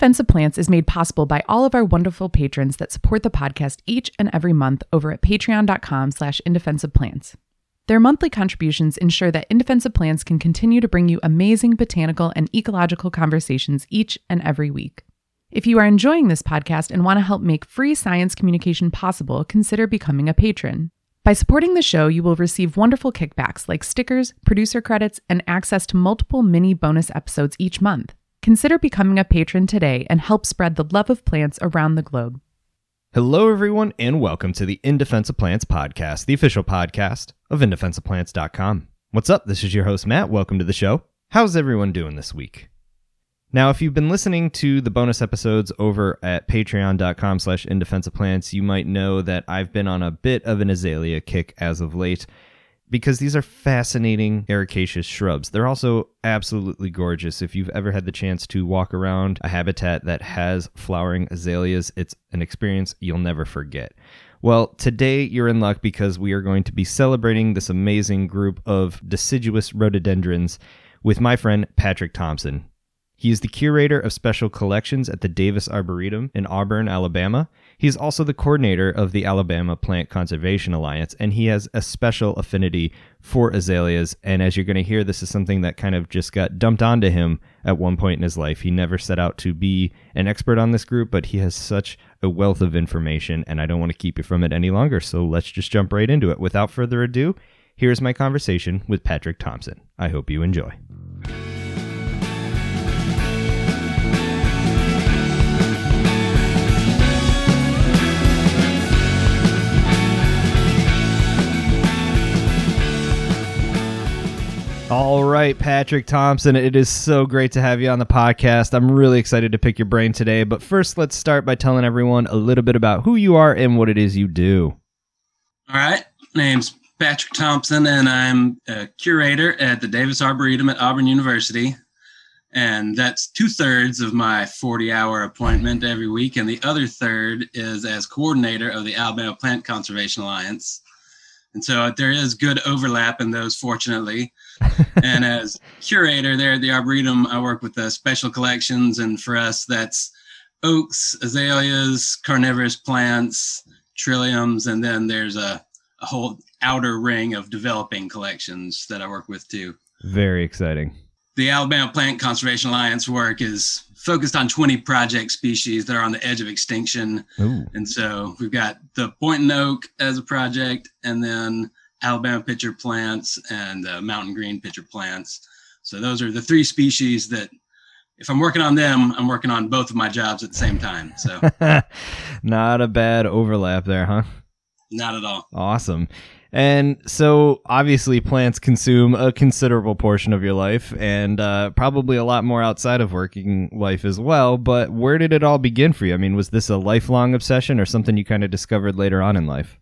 Fence of Plants is made possible by all of our wonderful patrons that support the podcast each and every month over at patreon.com/indefensiveplants. Their monthly contributions ensure that In Defense of Plants can continue to bring you amazing botanical and ecological conversations each and every week. If you are enjoying this podcast and want to help make free science communication possible, consider becoming a patron. By supporting the show, you will receive wonderful kickbacks like stickers, producer credits, and access to multiple mini bonus episodes each month. Consider becoming a patron today and help spread the love of plants around the globe. Hello, everyone, and welcome to the In Defense of Plants podcast, the official podcast of indefenseofplants.com. What's up? This is your host, Matt. Welcome to the show. How's everyone doing this week? Now, if you've been listening to the bonus episodes over at patreon.com/indefenseofplants, you might know that I've been on a bit of an azalea kick as of late, because these are fascinating ericaceous shrubs. They're also absolutely gorgeous. If you've ever had the chance to walk around a habitat that has flowering azaleas, it's an experience you'll never forget. Well, today you're in luck because we are going to be celebrating this amazing group of deciduous rhododendrons with my friend Patrick Thompson. He is the curator of special collections at the Davis Arboretum in Auburn, Alabama. He is also the coordinator of the Alabama Plant Conservation Alliance, and he has a special affinity for azaleas. And as you're going to hear, this is something that kind of just got dumped onto him at one point in his life. He never set out to be an expert on this group, but he has such a wealth of information, and I don't want to keep you from it any longer. So let's just jump right into it. Without further ado, here's my conversation with Patrick Thompson. I hope you enjoy. All right, Patrick Thompson, it is so great to have you on the podcast. I'm really excited to pick your brain today, but first let's start by telling everyone a little bit about who you are and what it is you do. All right, my name's Patrick Thompson, and I'm a curator at the Davis Arboretum at Auburn University, and that's 2/3 of my 40-hour appointment every week, and the other third is as coordinator of the Alabama Plant Conservation Alliance. And so there is good overlap in those, fortunately. And as curator there at the Arboretum, I work with the special collections. And for us, that's oaks, azaleas, carnivorous plants, trilliums. And then there's a whole outer ring of developing collections that I work with, too. Very exciting. The Alabama Plant Conservation Alliance work is focused on 20 project species that are on the edge of extinction. Ooh. And so we've got the Boynton oak as a project, and then Alabama pitcher plants and mountain green pitcher plants. So those are the three species that if I'm working on them, I'm working on both of my jobs at the same time. So not a bad overlap there, huh? Not at all. Awesome. And so obviously plants consume a considerable portion of your life and probably a lot more outside of working life as well. But where did it all begin for you? I mean, was this a lifelong obsession or something you kind of discovered later on in life?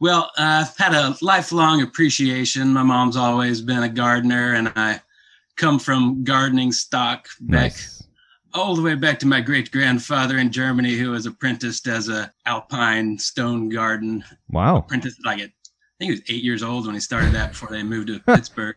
Well, I've had a lifelong appreciation. My mom's always been a gardener, and I come from gardening stock back all the way back to my great-grandfather in Germany, who was apprenticed as a alpine stone garden. Wow. Apprenticed like at, I think he was 8 years old when he started that before they moved to Pittsburgh.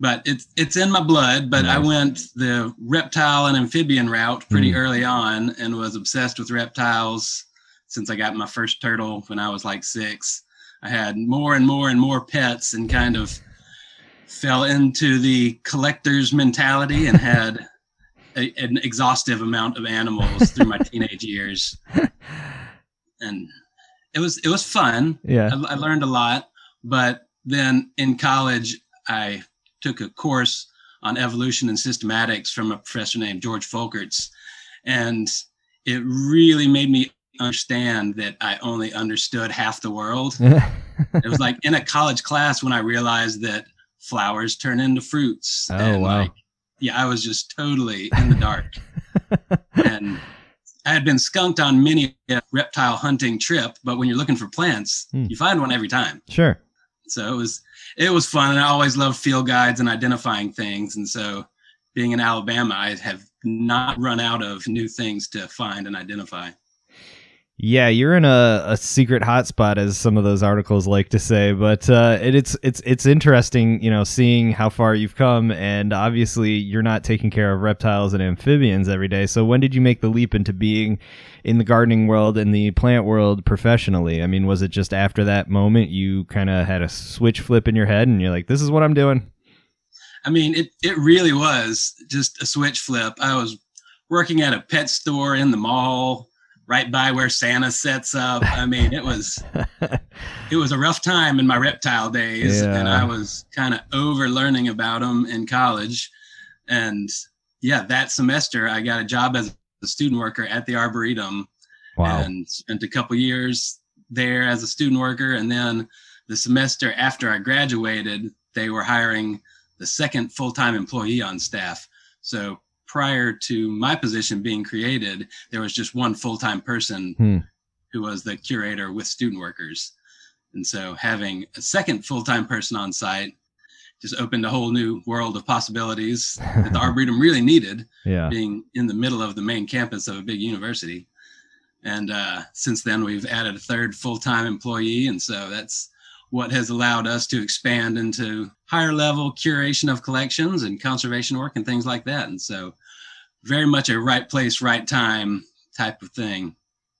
But it's in my blood, but I went the reptile and amphibian route pretty early on and was obsessed with reptiles since I got my first turtle when I was like 6. I had more and more and more pets and kind of fell into the collector's mentality and had an exhaustive amount of animals through my teenage years. And it was fun. Yeah. I learned a lot, but then in college, I took a course on evolution and systematics from a professor named George Folkerts. And it really made me understand that I only understood half the world. It was like in a college class when I realized that flowers turn into fruits. Oh, and wow. Yeah, I was just totally in the dark. And I had been skunked on many a reptile hunting trip, but when you're looking for plants, you find one every time. Sure. So it was fun, and I always loved field guides and identifying things. And so being in Alabama, I have not run out of new things to find and identify. Yeah, you're in a secret hotspot, as some of those articles like to say. But it's interesting, you know, seeing how far you've come, and obviously you're not taking care of reptiles and amphibians every day. So when did you make the leap into being in the gardening world and the plant world professionally? I mean, was it just after that moment you kind of had a switch flip in your head, and you're like, "This is what I'm doing"? I mean, it really was just a switch flip. I was working at a pet store in the mall, right by where Santa sets up. I mean, it was a rough time in my reptile days, and I was kind of over learning about them in college. And yeah, that semester I got a job as a student worker at the Arboretum. Wow. And spent a couple years there as a student worker. And then the semester after I graduated, they were hiring the second full-time employee on staff. So prior to my position being created, there was just one full-time person who was the curator with student workers. And so having a second full-time person on site just opened a whole new world of possibilities that the Arboretum really needed, being in the middle of the main campus of a big university. And since then, we've added a third full-time employee. And so that's what has allowed us to expand into higher level curation of collections and conservation work and things like that. And so very much a right place, right time type of thing.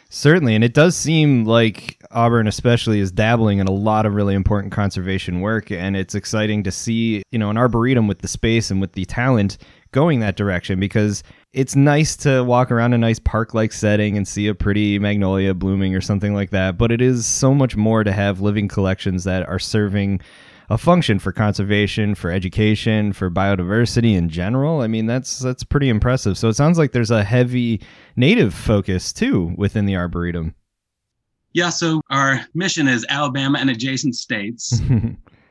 Certainly. And it does seem like Auburn especially is dabbling in a lot of really important conservation work. And it's exciting to see, you know, an arboretum with the space and with the talent going that direction, because it's nice to walk around a nice park-like setting and see a pretty magnolia blooming or something like that. But it is so much more to have living collections that are serving a function for conservation, for education, for biodiversity in general. I mean, that's pretty impressive. So it sounds like there's a heavy native focus too within the Arboretum. Yeah, so our mission is Alabama and adjacent states.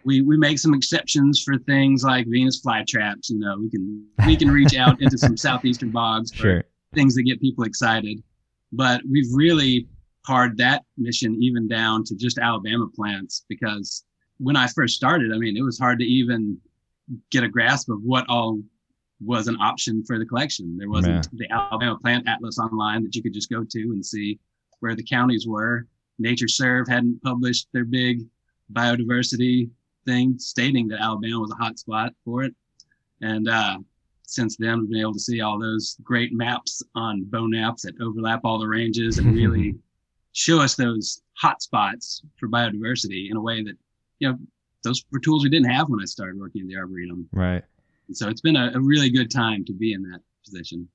We make some exceptions for things like Venus fly traps. You know, we can reach out into some southeastern bogs for things that get people excited. But we've really pared that mission even down to just Alabama plants, because when I first started, I mean, it was hard to even get a grasp of what all was an option for the collection. There wasn't the Alabama Plant Atlas online that you could just go to and see where the counties were. Nature Serve hadn't published their big biodiversity thing stating that Alabama was a hot spot for it. And since then, we've been able to see all those great maps on Bonaps that overlap all the ranges and really show us those hot spots for biodiversity in a way that, you know, those were tools we didn't have when I started working at the Arboretum. Right. And so it's been a really good time to be in that position.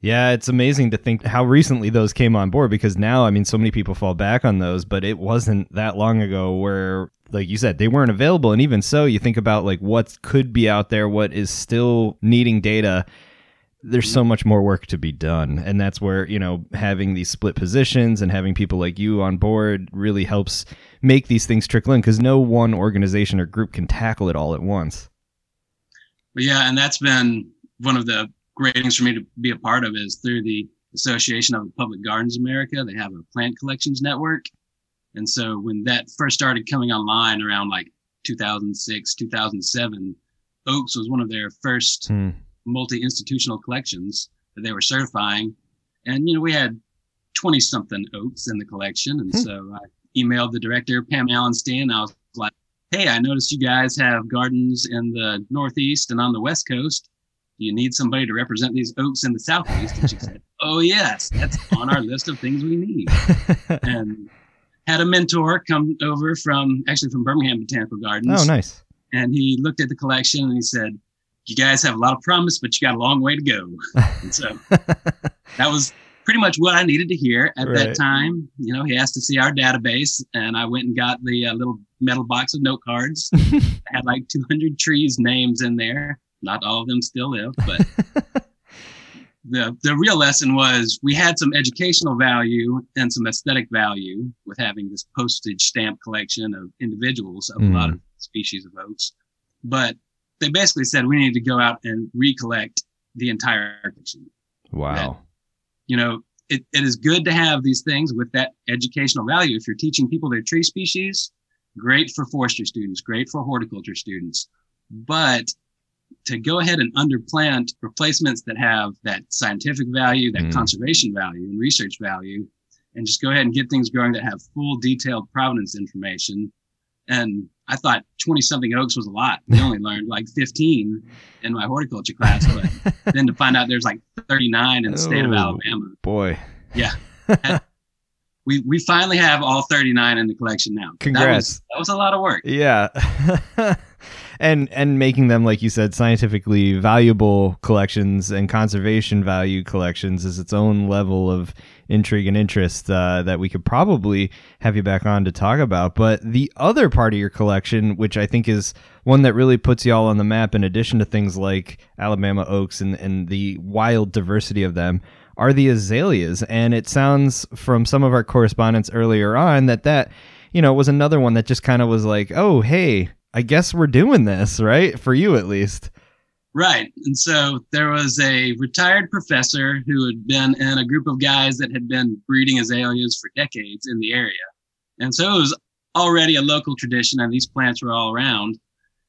Yeah, it's amazing to think how recently those came on board, because now, I mean, so many people fall back on those, but it wasn't that long ago where, like you said, they weren't available. And even so, you think about like what could be out there, what is still needing data. There's so much more work to be done. And that's where, you know, having these split positions and having people like you on board really helps make these things trickle in, because no one organization or group can tackle it all at once. But yeah, and that's been one of the great things for me to be a part of, is through the Association of Public Gardens America. They have a Plant Collections Network. And so when that first started coming online around like 2006, 2007, Oaks was one of their first multi-institutional collections that they were certifying. And, you know, we had 20-something oaks in the collection. And so I emailed the director, Pam Allenstein. I was like, hey, I noticed you guys have gardens in the Northeast and on the West Coast. Do you need somebody to represent these oaks in the Southeast? And she said, oh, yes, that's on our list of things we need. And had a mentor come over from Birmingham Botanical Gardens. Oh, nice. And he looked at the collection and he said, you guys have a lot of promise, but you got a long way to go. And so that was pretty much what I needed to hear at that time. You know, he asked to see our database, and I went and got the little metal box of note cards. I had like 200 trees names in there. Not all of them still live, but the real lesson was we had some educational value and some aesthetic value with having this postage stamp collection of individuals of a lot of species of oaks. But they basically said we need to go out and recollect the entire collection. Wow. That, you know, it is good to have these things with that educational value. If you're teaching people their tree species, great for forestry students, great for horticulture students. But to go ahead and underplant replacements that have that scientific value, that conservation value and research value, and just go ahead and get things growing that have full detailed provenance information. And I thought 20-something oaks was a lot. We only learned like 15 in my horticulture class, but then to find out there's like 39 in the state of Alabama. Boy. Yeah. We finally have all 39 in the collection now. Congrats. That was a lot of work. Yeah. And making them, like you said, scientifically valuable collections and conservation value collections is its own level of intrigue and interest that we could probably have you back on to talk about. But the other part of your collection, which I think is one that really puts y'all on the map, in addition to things like Alabama oaks and the wild diversity of them, are the azaleas. And it sounds from some of our correspondence earlier on that you know, was another one that just kind of was like, oh, hey, I guess we're doing this, right? For you, at least. Right. And so there was a retired professor who had been in a group of guys that had been breeding azaleas for decades in the area. And so it was already a local tradition, and these plants were all around.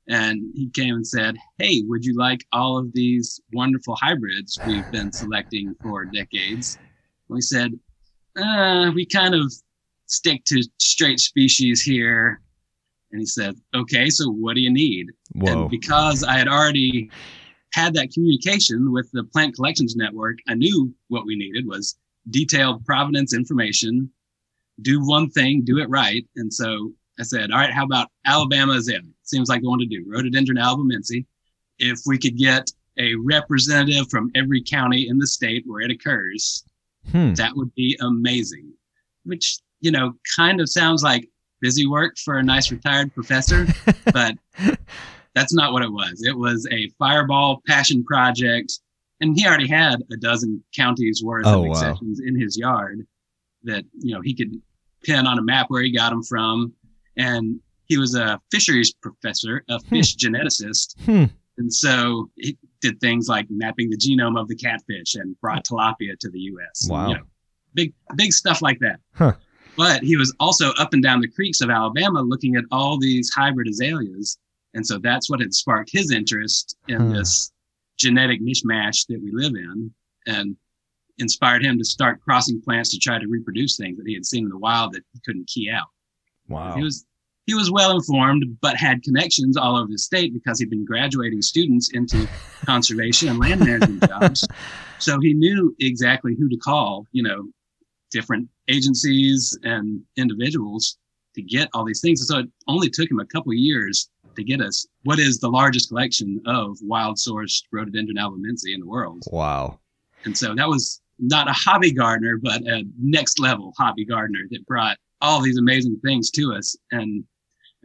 And he came and said, hey, would you like all of these wonderful hybrids we've been selecting for decades? And we said, we kind of stick to straight species here. And he said, okay, so what do you need? Whoa. And because I had already had that communication with the Plant Collections Network, I knew what we needed was detailed provenance information. Do one thing, do it right. And so I said, all right, how about Alabama azalea? Seems like going to do Rhododendron alabamense. If we could get a representative from every county in the state where it occurs, that would be amazing. Which, you know, kind of sounds like busy work for a nice retired professor, but that's not what it was. It was a fireball passion project, and he already had a dozen counties worth of accessions in his yard that, you know, he could pin on a map where he got them from. And he was a fisheries professor, a fish geneticist. And so he did things like mapping the genome of the catfish and brought tilapia to the U.S. Wow. And, you know, big stuff like that. Huh. But he was also up and down the creeks of Alabama looking at all these hybrid azaleas. And so that's what had sparked his interest in this genetic mishmash that we live in, and inspired him to start crossing plants to try to reproduce things that he had seen in the wild that he couldn't key out. Wow. He was well-informed, but had connections all over the state because he'd been graduating students into conservation and land management jobs. So he knew exactly who to call, you know, different agencies and individuals to get all these things. And so it only took him a couple of years to get us what is the largest collection of wild-sourced Rhododendron alabamense in the world. Wow. And so that was not a hobby gardener, but a next-level hobby gardener that brought all these amazing things to us. And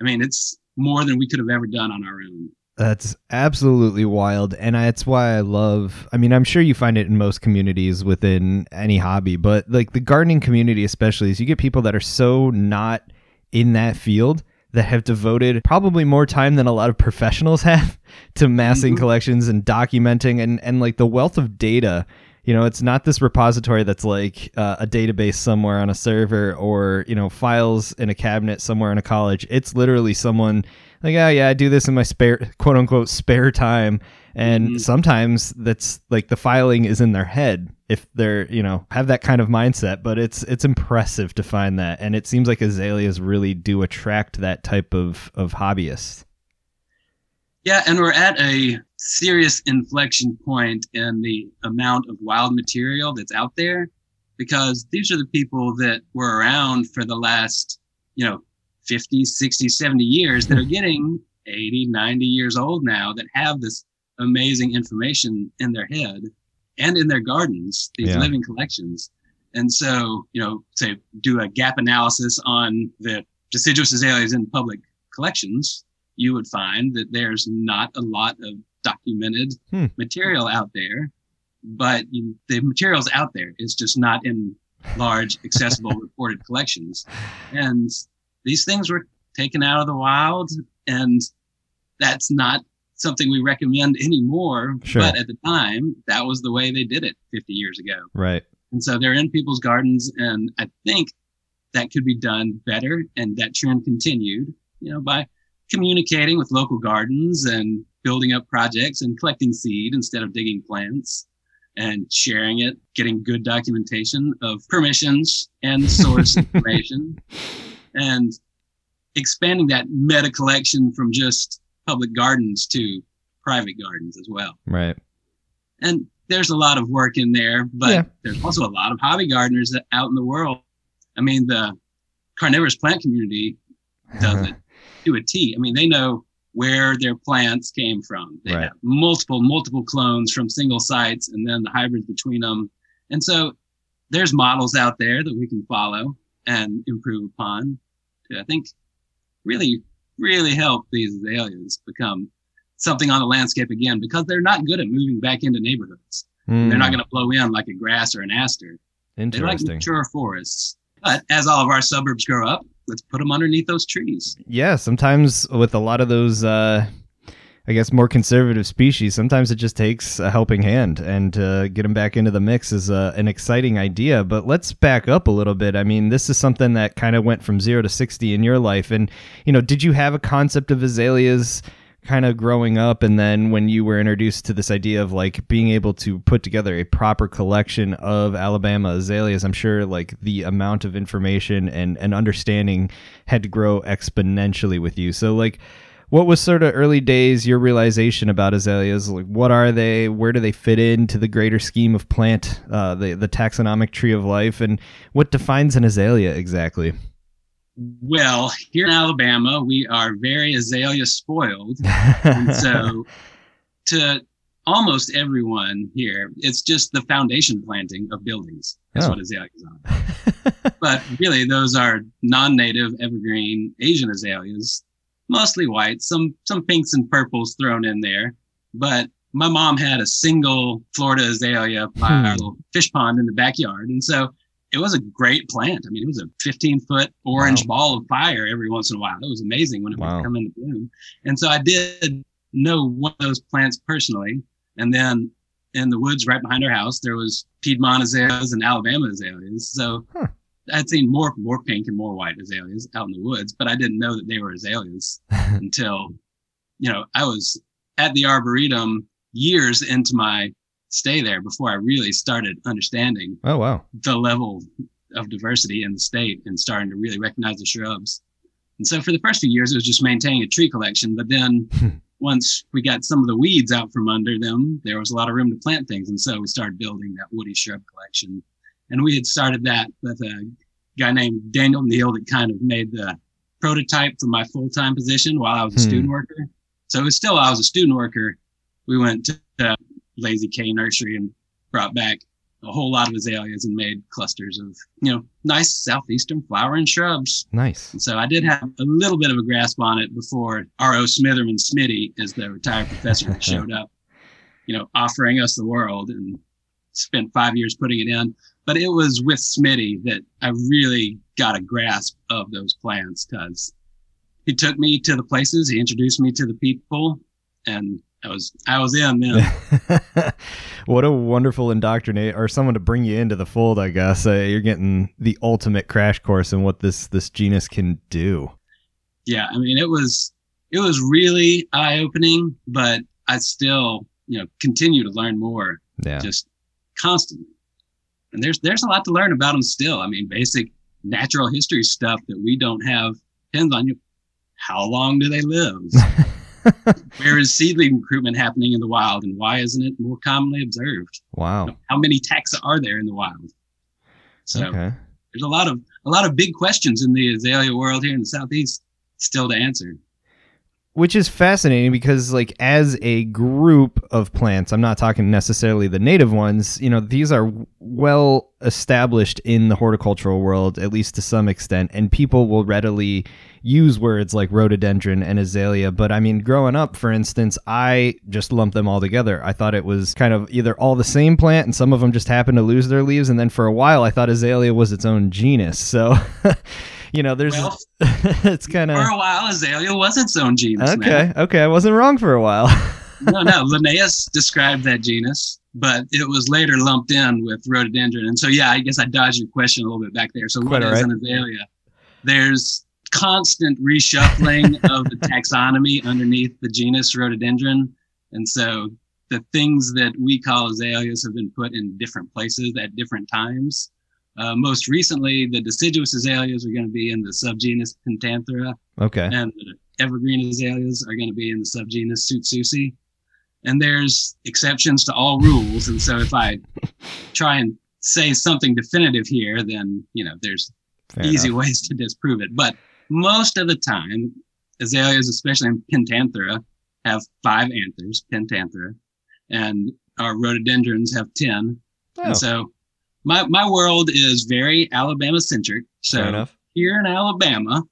I mean, it's more than we could have ever done on our own. That's absolutely wild. And that's why I'm sure you find it in most communities within any hobby, but like the gardening community especially is you get people that are so not in that field that have devoted probably more time than a lot of professionals have to massing collections and documenting and like the wealth of data. You know, it's not this repository that's like a database somewhere on a server or, you know, files in a cabinet somewhere in a college. It's literally someone like, oh, yeah, I do this in my spare, quote unquote, spare time. And sometimes that's like the filing is in their head if they're, you know, have that kind of mindset. But it's impressive to find that. And it seems like azaleas really do attract that type of hobbyist. Yeah, and we're at a serious inflection point in the amount of wild material that's out there, because these are the people that were around for the last, you know, 50, 60, 70 years that are getting 80, 90 years old now that have this amazing information in their head and in their gardens, these living collections. And so, you know, say do a gap analysis on the deciduous azaleas in public collections, you would find that there's not a lot of documented material out there, but the material's out there. It's just not in large, accessible, reported collections. And these things were taken out of the wild, and that's not something we recommend anymore. Sure. But at the time, that was the way they did it 50 years ago. Right. And so they're in people's gardens, and I think that could be done better, and that trend continued, you know, by communicating with local gardens and building up projects and collecting seed instead of digging plants. and sharing it, getting good documentation of permissions and source information, and expanding that meta collection from just public gardens to private gardens as well. Right. And there's a lot of work in there, but there's also a lot of hobby gardeners that out in the world. I mean, the carnivorous plant community does it to a T. I mean, they know where their plants came from. They have multiple clones from single sites and then the hybrids between them. And so there's models out there that we can follow and improve upon to, I think, really, really help these azaleas become something on the landscape again, because they're not good at moving back into neighborhoods. Mm. They're not going to blow in like a grass or an aster. Interesting. They're like mature forests. But as all of our suburbs grow up, let's put them underneath those trees. Yeah, sometimes with a lot of those, I guess, more conservative species, sometimes it just takes a helping hand, and get them back into the mix is an exciting idea. But let's back up a little bit. I mean, this is something that kind of went from 0 to 60 in your life. And, you know, did you have a concept of azaleas kind of growing up, and then when you were introduced to this idea of like being able to put together a proper collection of Alabama azaleas, I'm sure like the amount of information and understanding had to grow exponentially with you. So like, what was sort of early days, your realization about azaleas? Like, what are they? Where do they fit into the greater scheme of plant, the taxonomic tree of life, and what defines an azalea exactly? Well, here in Alabama, we are very azalea spoiled. And so to almost everyone here, it's just the foundation planting of buildings. That's what azaleas are. But really, those are non-native evergreen Asian azaleas, mostly white, some pinks and purples thrown in there. But my mom had a single Florida azalea by our little fish pond in the backyard. And so it was a great plant. I mean, it was a 15-foot orange ball of fire every once in a while. It was amazing when it would come into bloom. And so I did know one of those plants personally. And then in the woods right behind our house, there was Piedmont azaleas and Alabama azaleas. So I'd seen more pink and more white azaleas out in the woods, but I didn't know that they were azaleas until, you know, I was at the Arboretum years into my stay there before I really started understanding the level of diversity in the state and starting to really recognize the shrubs. And so for the first few years, it was just maintaining a tree collection. But then once we got some of the weeds out from under them, there was a lot of room to plant things. And so we started building that woody shrub collection. And we had started that with a guy named Daniel Neal that kind of made the prototype for my full-time position while I was a student worker. So it was still, I was a student worker. We went to Lazy K Nursery and brought back a whole lot of azaleas and made clusters of, you know, nice southeastern flowering shrubs. Nice. And so I did have a little bit of a grasp on it before R.O. Smitherman Smitty is the retired professor that showed up, you know, offering us the world, and spent 5 years putting it in. But it was with Smitty that I really got a grasp of those plants, because he took me to the places, he introduced me to the people, and I was in then. What a wonderful indoctrinate, or someone to bring you into the fold, I guess. You're getting the ultimate crash course in what this genus can do. Yeah, I mean, it was really eye opening, but I still, you know, continue to learn more, just constantly. And there's a lot to learn about them still. I mean, basic natural history stuff that we don't have pins on. You, how long do they live? Where is seedling recruitment happening in the wild, and why isn't it more commonly observed? Wow. How many taxa are there in the wild? So there's a lot of big questions in the azalea world here in the Southeast still to answer. Which is fascinating, because like as a group of plants, I'm not talking necessarily the native ones, you know, these are well established in the horticultural world, at least to some extent, and people will readily use words like rhododendron and azalea. But I mean, growing up, for instance, I just lumped them all together. I thought it was kind of either all the same plant, and some of them just happened to lose their leaves. And then for a while, I thought azalea was its own genus. So... You know, there's, well, it's kind of... For a while, azalea was its own genus. Okay, I wasn't wrong for a while. No, Linnaeus described that genus, but it was later lumped in with rhododendron. And so, yeah, I guess I dodged your question a little bit back there. So what is an azalea? There's constant reshuffling of the taxonomy underneath the genus rhododendron. And so the things that we call azaleas have been put in different places at different times. Most recently, the deciduous azaleas are going to be in the subgenus Pentanthera. Okay. And the evergreen azaleas are going to be in the subgenus Sutsusi. And there's exceptions to all rules. And so if I try and say something definitive here, then, you know, there's easy ways to disprove it. But most of the time, azaleas, especially in Pentanthera, have 5 anthers, Pentanthera, and our rhododendrons have 10. Oh. And so my world is very Alabama-centric. So here in Alabama,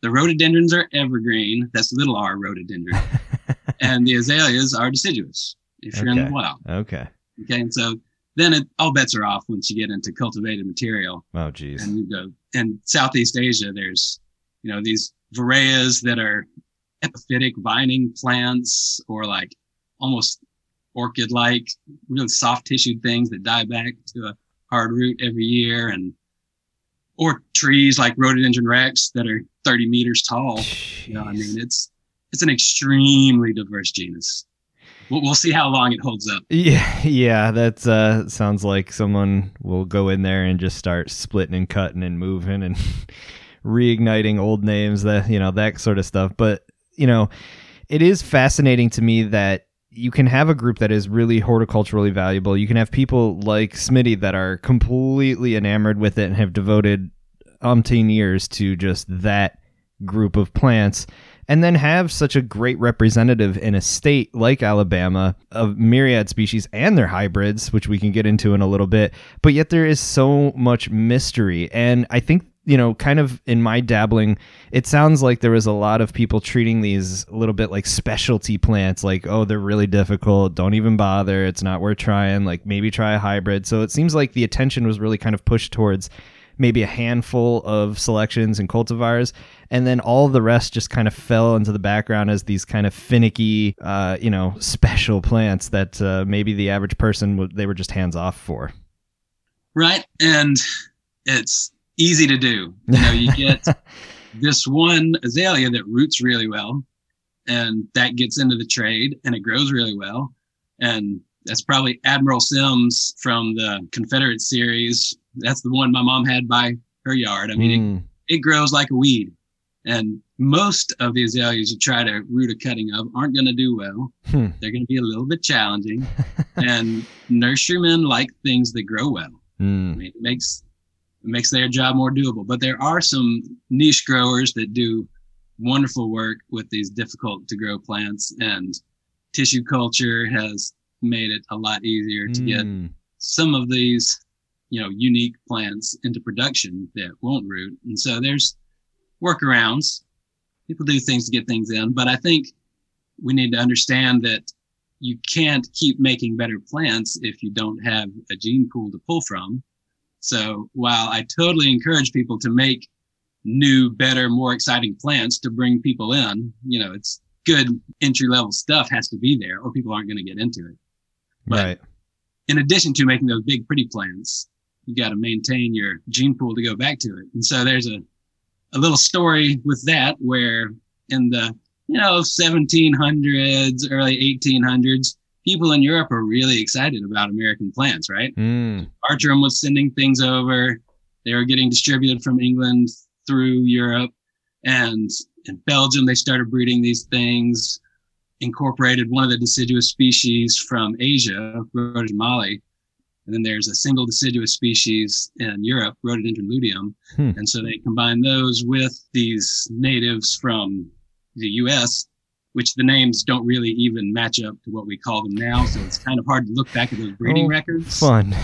the rhododendrons are evergreen. That's little R rhododendron. And the azaleas are deciduous if you're in the wild. Okay. And so then all bets are off once you get into cultivated material. Oh, geez. And you go in Southeast Asia, there's, you know, these Vareas that are epiphytic vining plants or like almost orchid-like, really soft-tissued things that die back to a hard root every year, and or trees like rhododendron rex that are 30 meters tall. Jeez. You know, I mean, it's an extremely diverse genus. We'll see how long it holds up. Yeah, that sounds like someone will go in there and just start splitting and cutting and moving and reigniting old names, that, you know, that sort of stuff. But, you know, it is fascinating to me that you can have a group that is really horticulturally valuable. You can have people like Smitty that are completely enamored with it and have devoted umpteen years to just that group of plants, and then have such a great representative in a state like Alabama of myriad species and their hybrids, which we can get into in a little bit. But yet there is so much mystery. And I think, you know, kind of in my dabbling, it sounds like there was a lot of people treating these a little bit like specialty plants, like, oh, they're really difficult. Don't even bother. It's not worth trying. Like, maybe try a hybrid. So it seems like the attention was really kind of pushed towards maybe a handful of selections and cultivars, and then all the rest just kind of fell into the background as these kind of finicky, you know, special plants that maybe the average person, they were just hands off for. Right. And it's easy to do. You know, you get this one azalea that roots really well, and that gets into the trade, and it grows really well. And that's probably Admiral Sims from the Confederate series. That's the one my mom had by her yard. I mean, it grows like a weed. And most of the azaleas you try to root a cutting of aren't going to do well. They're going to be a little bit challenging. And nurserymen like things that grow well. I mean, it makes their job more doable. But there are some niche growers that do wonderful work with these difficult to grow plants. And tissue culture has made it a lot easier to get some of these, you know, unique plants into production that won't root. And so there's workarounds. People do things to get things in, but I think we need to understand that you can't keep making better plants if you don't have a gene pool to pull from. So while I totally encourage people to make new, better, more exciting plants to bring people in, you know, it's good entry-level stuff has to be there or people aren't going to get into it. But right. In addition to making those big, pretty plants, you got to maintain your gene pool to go back to it. And so there's a little story with that where in the, you know, 1700s, early 1800s, people in Europe are really excited about American plants, right? Bartram was sending things over. They were getting distributed from England through Europe. And in Belgium, they started breeding these things, incorporated one of the deciduous species from Asia, Rhododendron mali. And then there's a single deciduous species in Europe, Rhododendron luteum. And so they combine those with these natives from the U.S., which the names don't really even match up to what we call them now. So it's kind of hard to look back at those breeding records. Fun.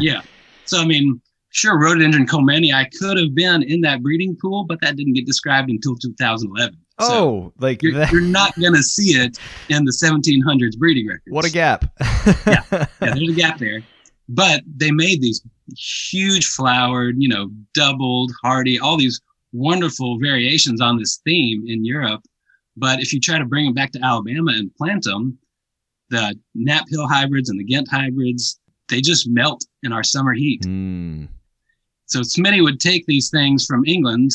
Yeah. So, I mean, sure, Rhododendron colmanii could have been in that breeding pool, but that didn't get described until 2011. So you're not going to see it in the 1700s breeding records. What a gap. Yeah, there's a gap there. But they made these huge flowered, you know, doubled, hardy, all these wonderful variations on this theme in Europe. But if you try to bring them back to Alabama and plant them, the Nap Hill hybrids and the Ghent hybrids, they just melt in our summer heat. So Smitty would take these things from England,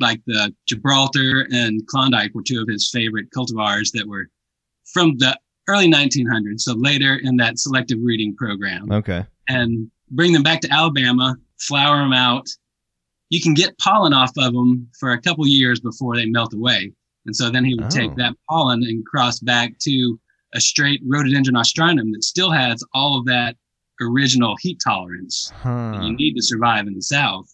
like the Gibraltar and Klondike were two of his favorite cultivars that were from the early 1900s, so later in that selective breeding program. Okay. And bring them back to Alabama, flower them out. You can get pollen off of them for a couple years before they melt away. And so then he would take that pollen and cross back to a straight Rhododendron austrinum that still has all of that original heat tolerance that you need to survive in the South,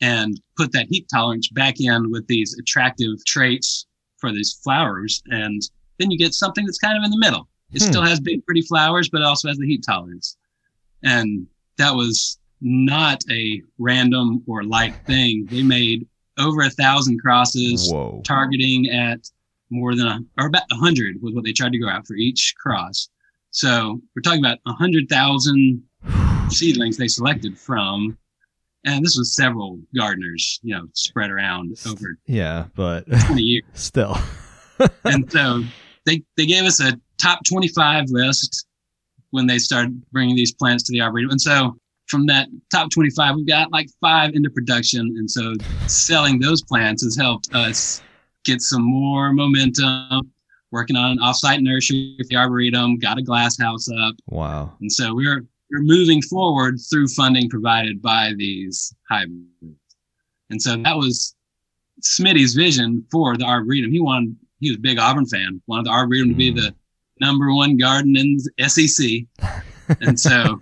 and put that heat tolerance back in with these attractive traits for these flowers. And then you get something that's kind of in the middle. It still has big, pretty flowers, but it also has the heat tolerance. And that was not a random or light thing. They made over 1,000 crosses, targeting at more than about 100 was what they tried to go out for each cross. So we're talking about 100,000 seedlings they selected from. And this was several gardeners, you know, spread around over 20 years. Still. And so they gave us a top 25 list when they started bringing these plants to the arboretum. And so from that top 25, we've got like 5 into production. And so selling those plants has helped us get some more momentum, working on an offsite nursery at the arboretum, got a glass house up. Wow. And so we're moving forward through funding provided by these hybrids. And so that was Smitty's vision for the arboretum. He was a big Auburn fan, wanted the arboretum to be the #1 garden in the SEC. And so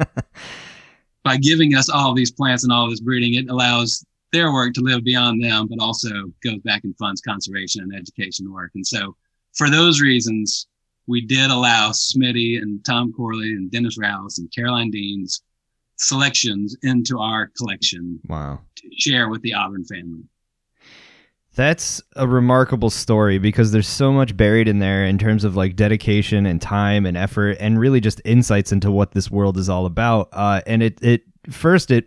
by giving us all these plants and all this breeding, it allows their work to live beyond them, but also goes back and funds conservation and education work. And so for those reasons, we did allow Smitty and Tom Corley and Dennis Rouse and Caroline Dean's selections into our collection to share with the Auburn family. That's a remarkable story, because there's so much buried in there in terms of like dedication and time and effort and really just insights into what this world is all about. And it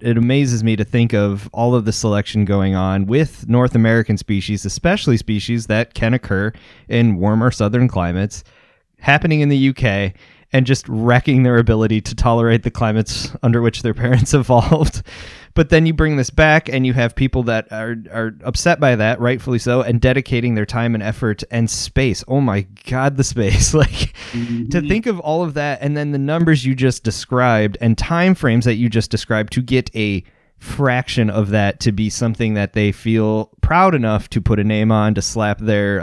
amazes me to think of all of the selection going on with North American species, especially species that can occur in warmer southern climates, happening in the UK and just wrecking their ability to tolerate the climates under which their parents evolved. But then you bring this back and you have people that are upset by that, rightfully so, and dedicating their time and effort and space. Oh my God, the space. Like to think of all of that, and then the numbers you just described and time frames that you just described to get a fraction of that to be something that they feel proud enough to put a name on, to slap their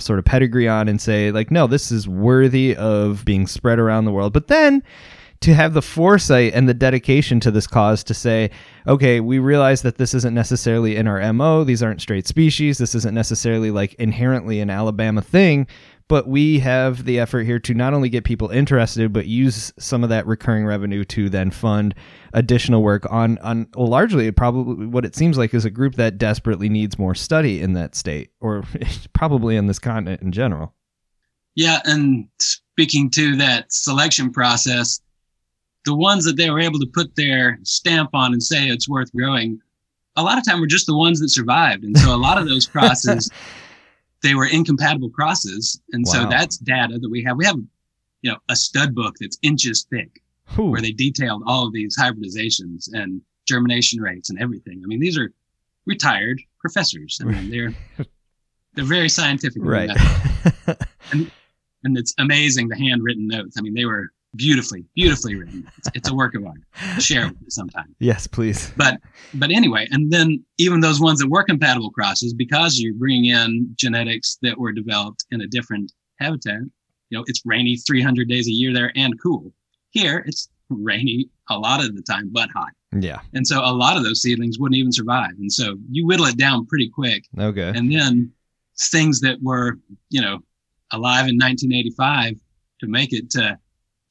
sort of pedigree on and say like, no, this is worthy of being spread around the world. But then to have the foresight and the dedication to this cause to say, okay, we realize that this isn't necessarily in our MO. These aren't straight species. This isn't necessarily like inherently an Alabama thing, but we have the effort here to not only get people interested, but use some of that recurring revenue to then fund additional work on largely probably what it seems like is a group that desperately needs more study in that state, or probably on this continent in general. Yeah. And speaking to that selection process, the ones that they were able to put their stamp on and say it's worth growing, a lot of time were just the ones that survived. And so a lot of those crosses, they were incompatible crosses. And so that's data that we have. We have, a stud book that's inches thick where they detailed all of these hybridizations and germination rates and everything. I mean, these are retired professors. I mean, they're very scientific. Right. And it's amazing, the handwritten notes. I mean, they were beautifully written. It's a work of art. Share with me sometime. Yes, please. But anyway, and then even those ones that were compatible crosses, because you're bringing in genetics that were developed in a different habitat, it's rainy 300 days a year there and cool. Here, it's rainy a lot of the time, but hot. Yeah. And so a lot of those seedlings wouldn't even survive. And so you whittle it down pretty quick. Okay. And then things that were, alive in 1985 to make it to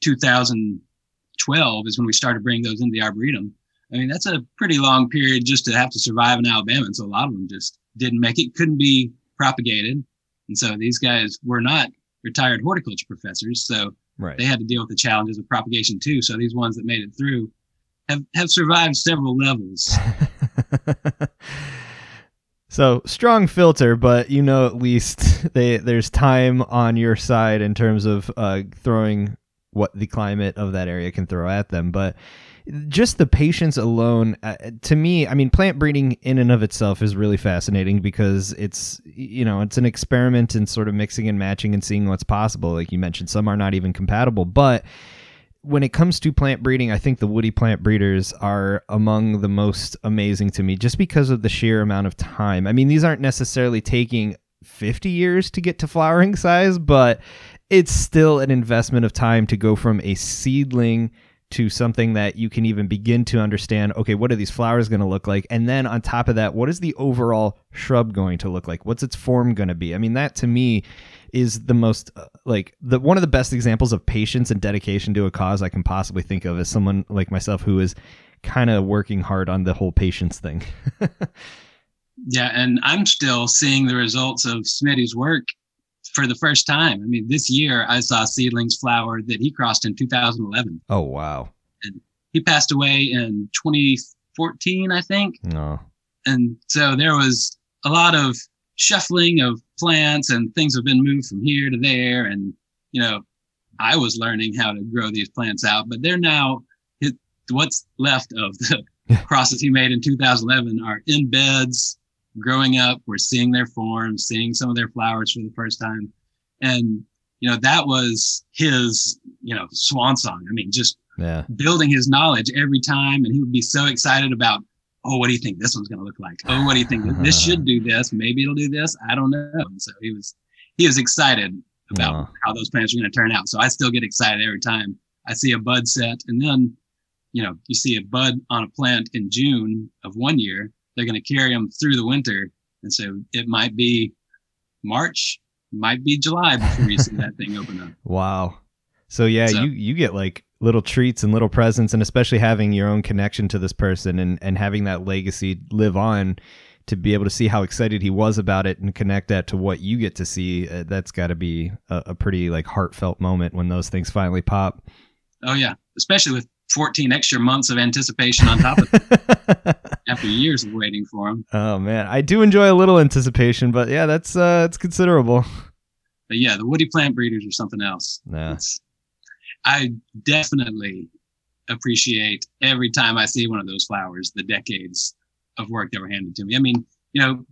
2012 is when we started bringing those into the arboretum. I mean, that's a pretty long period just to have to survive in Alabama. And so a lot of them just didn't make it, couldn't be propagated. And so these guys were not retired horticulture professors. So they had to deal with the challenges of propagation too. So these ones that made it through have survived several levels. So strong filter, but at least there's time on your side in terms of throwing what the climate of that area can throw at them. But just the patience alone, to me, I mean, plant breeding in and of itself is really fascinating because it's, you know, it's an experiment in sort of mixing and matching and seeing what's possible. Like you mentioned, some are not even compatible, but when it comes to plant breeding, I think the woody plant breeders are among the most amazing to me just because of the sheer amount of time. I mean, these aren't necessarily taking 50 years to get to flowering size, but it's still an investment of time to go from a seedling to something that you can even begin to understand, okay, what are these flowers going to look like? And then on top of that, what is the overall shrub going to look like? What's its form going to be? I mean, that to me is the most, one of the best examples of patience and dedication to a cause I can possibly think of as someone like myself who is kind of working hard on the whole patience thing. Yeah, and I'm still seeing the results of Smitty's work for the first time. I mean, this year I saw seedlings flower that he crossed in 2011. Oh, wow. And he passed away in 2014, I think. No. And so there was a lot of shuffling of plants and things have been moved from here to there. And, you know, I was learning how to grow these plants out, but they're now what's left of the crosses he made in 2011 are in beds, growing up. We're seeing their forms, seeing some of their flowers for the first time. And, you know, that was his, you know, swan song. I mean, just building his knowledge every time. And he would be so excited about, oh, what do you think this one's going to look like? Oh, what do you think? This should do this. Maybe it'll do this. I don't know. And so he was excited about how those plants are going to turn out. So I still get excited every time I see a bud set. And then, you know, you see a bud on a plant in June of one year. They're going to carry them through the winter. And so it might be March, might be July before you see that thing open up. Wow. So yeah, you get like little treats and little presents, and especially having your own connection to this person and having that legacy live on, to be able to see how excited he was about it and connect that to what you get to see. That's got to be a pretty like heartfelt moment when those things finally pop. Oh yeah. Especially with 14 extra months of anticipation on top of it after years of waiting for them. Oh man, I do enjoy a little anticipation, but yeah, that's considerable. But yeah, the woody plant breeders are something else. Yeah. I definitely appreciate every time I see one of those flowers, the decades of work that were handed to me. I mean, you know,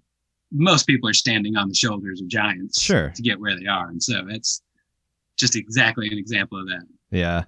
most people are standing on the shoulders of giants to get where they are. And so it's just exactly an example of that. Yeah.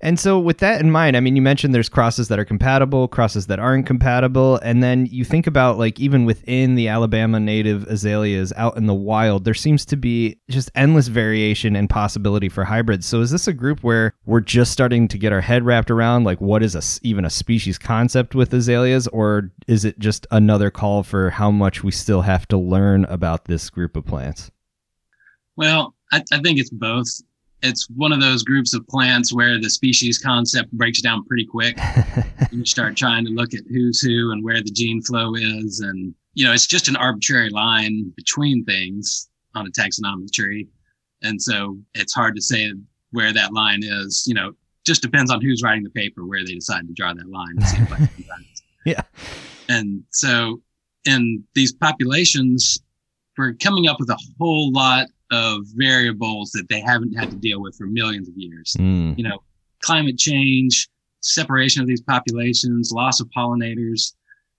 And so with that in mind, I mean, you mentioned there's crosses that are compatible, crosses that aren't compatible. And then you think about like even within the Alabama native azaleas out in the wild, there seems to be just endless variation and possibility for hybrids. So is this a group where we're just starting to get our head wrapped around like what is even a species concept with azaleas? Or is it just another call for how much we still have to learn about this group of plants? Well, I think it's both. It's one of those groups of plants where the species concept breaks down pretty quick. You start trying to look at who's who and where the gene flow is. And, you know, it's just an arbitrary line between things on a taxonomic tree. And so it's hard to say where that line is, you know, just depends on who's writing the paper, where they decide to draw that line. It seems like yeah. And so in these populations, we're coming up with a whole lot of variables that they haven't had to deal with for millions of years. You know, climate change, separation of these populations, loss of pollinators.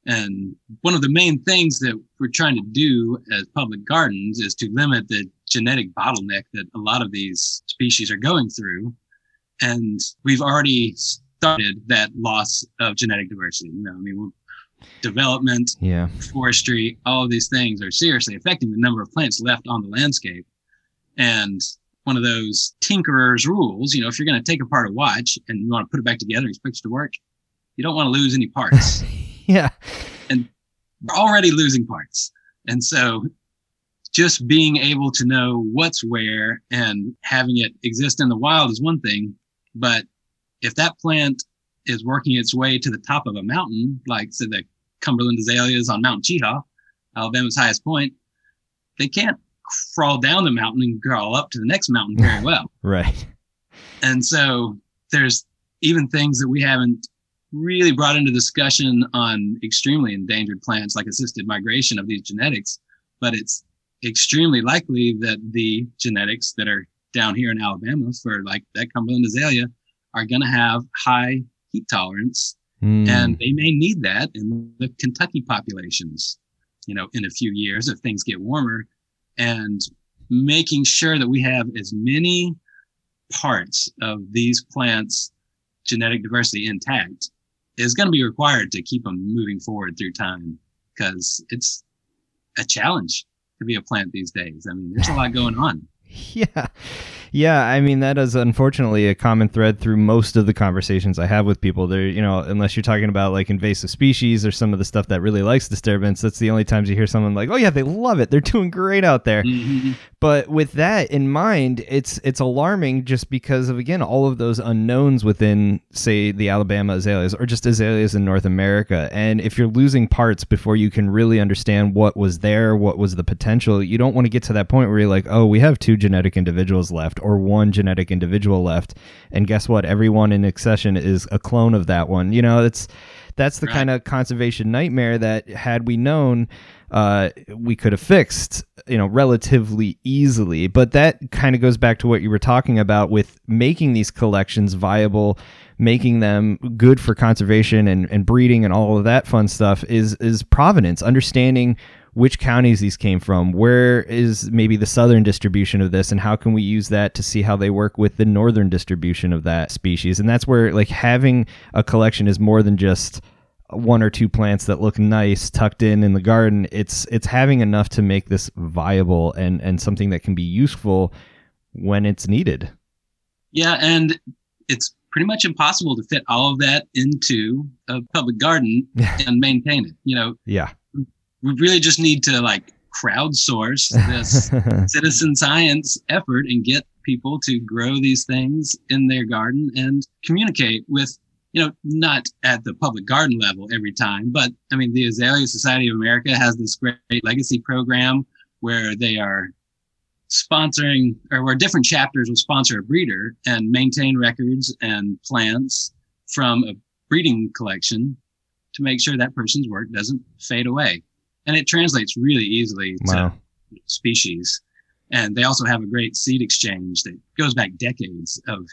And one of the main things that we're trying to do as public gardens is to limit the genetic bottleneck that a lot of these species are going through. And we've already started that loss of genetic diversity. You know, I mean, development, forestry, all of these things are seriously affecting the number of plants left on the landscape. And one of those tinkerer's rules, you know, if you're going to take apart a watch and you want to put it back together and expect it to work, you don't want to lose any parts. Yeah. And we're already losing parts. And so just being able to know what's where and having it exist in the wild is one thing. But if that plant is working its way to the top of a mountain, like say the Cumberland azaleas on Mount Chehaw, Alabama's highest point, they can't crawl down the mountain and crawl up to the next mountain very well. Right. And so there's even things that we haven't really brought into discussion on extremely endangered plants, like assisted migration of these genetics, but it's extremely likely that the genetics that are down here in Alabama for like that Cumberland azalea are going to have high heat tolerance. And they may need that in the Kentucky populations, you know, in a few years if things get warmer. And making sure that we have as many parts of these plants' genetic diversity intact is going to be required to keep them moving forward through time, because it's a challenge to be a plant these days. I mean, there's a lot going on. Yeah. Yeah. I mean, that is unfortunately a common thread through most of the conversations I have with people. They're, you know, unless you're talking about like invasive species or some of the stuff that really likes disturbance, that's the only times you hear someone like, oh yeah, they love it, they're doing great out there. Mm-hmm. But with that in mind, it's alarming just because of, again, all of those unknowns within, say, the Alabama azaleas or just azaleas in North America. And if you're losing parts before you can really understand what was there, what was the potential, you don't want to get to that point where you're like, oh, we have two genetic individuals left or one genetic individual left. And guess what? Everyone in accession is a clone of that one. You know, that's the kind of conservation nightmare that had we known, we could have fixed, you know, relatively easily. But that kind of goes back to what you were talking about with making these collections viable, making them good for conservation and breeding and all of that fun stuff is provenance, understanding which counties these came from, where is maybe the southern distribution of this, and how can we use that to see how they work with the northern distribution of that species. And that's where, like, having a collection is more than just one or two plants that look nice tucked in the garden. It's having enough to make this viable and something that can be useful when it's needed. Yeah, and it's pretty much impossible to fit all of that into a public garden and maintain it, you know. Yeah. We really just need to like crowdsource this citizen science effort and get people to grow these things in their garden and communicate with, you know, not at the public garden level every time, but I mean, the Azalea Society of America has this great legacy program where they are sponsoring, or where different chapters will sponsor a breeder and maintain records and plants from a breeding collection to make sure that person's work doesn't fade away. And it translates really easily to species. And they also have a great seed exchange that goes back decades of,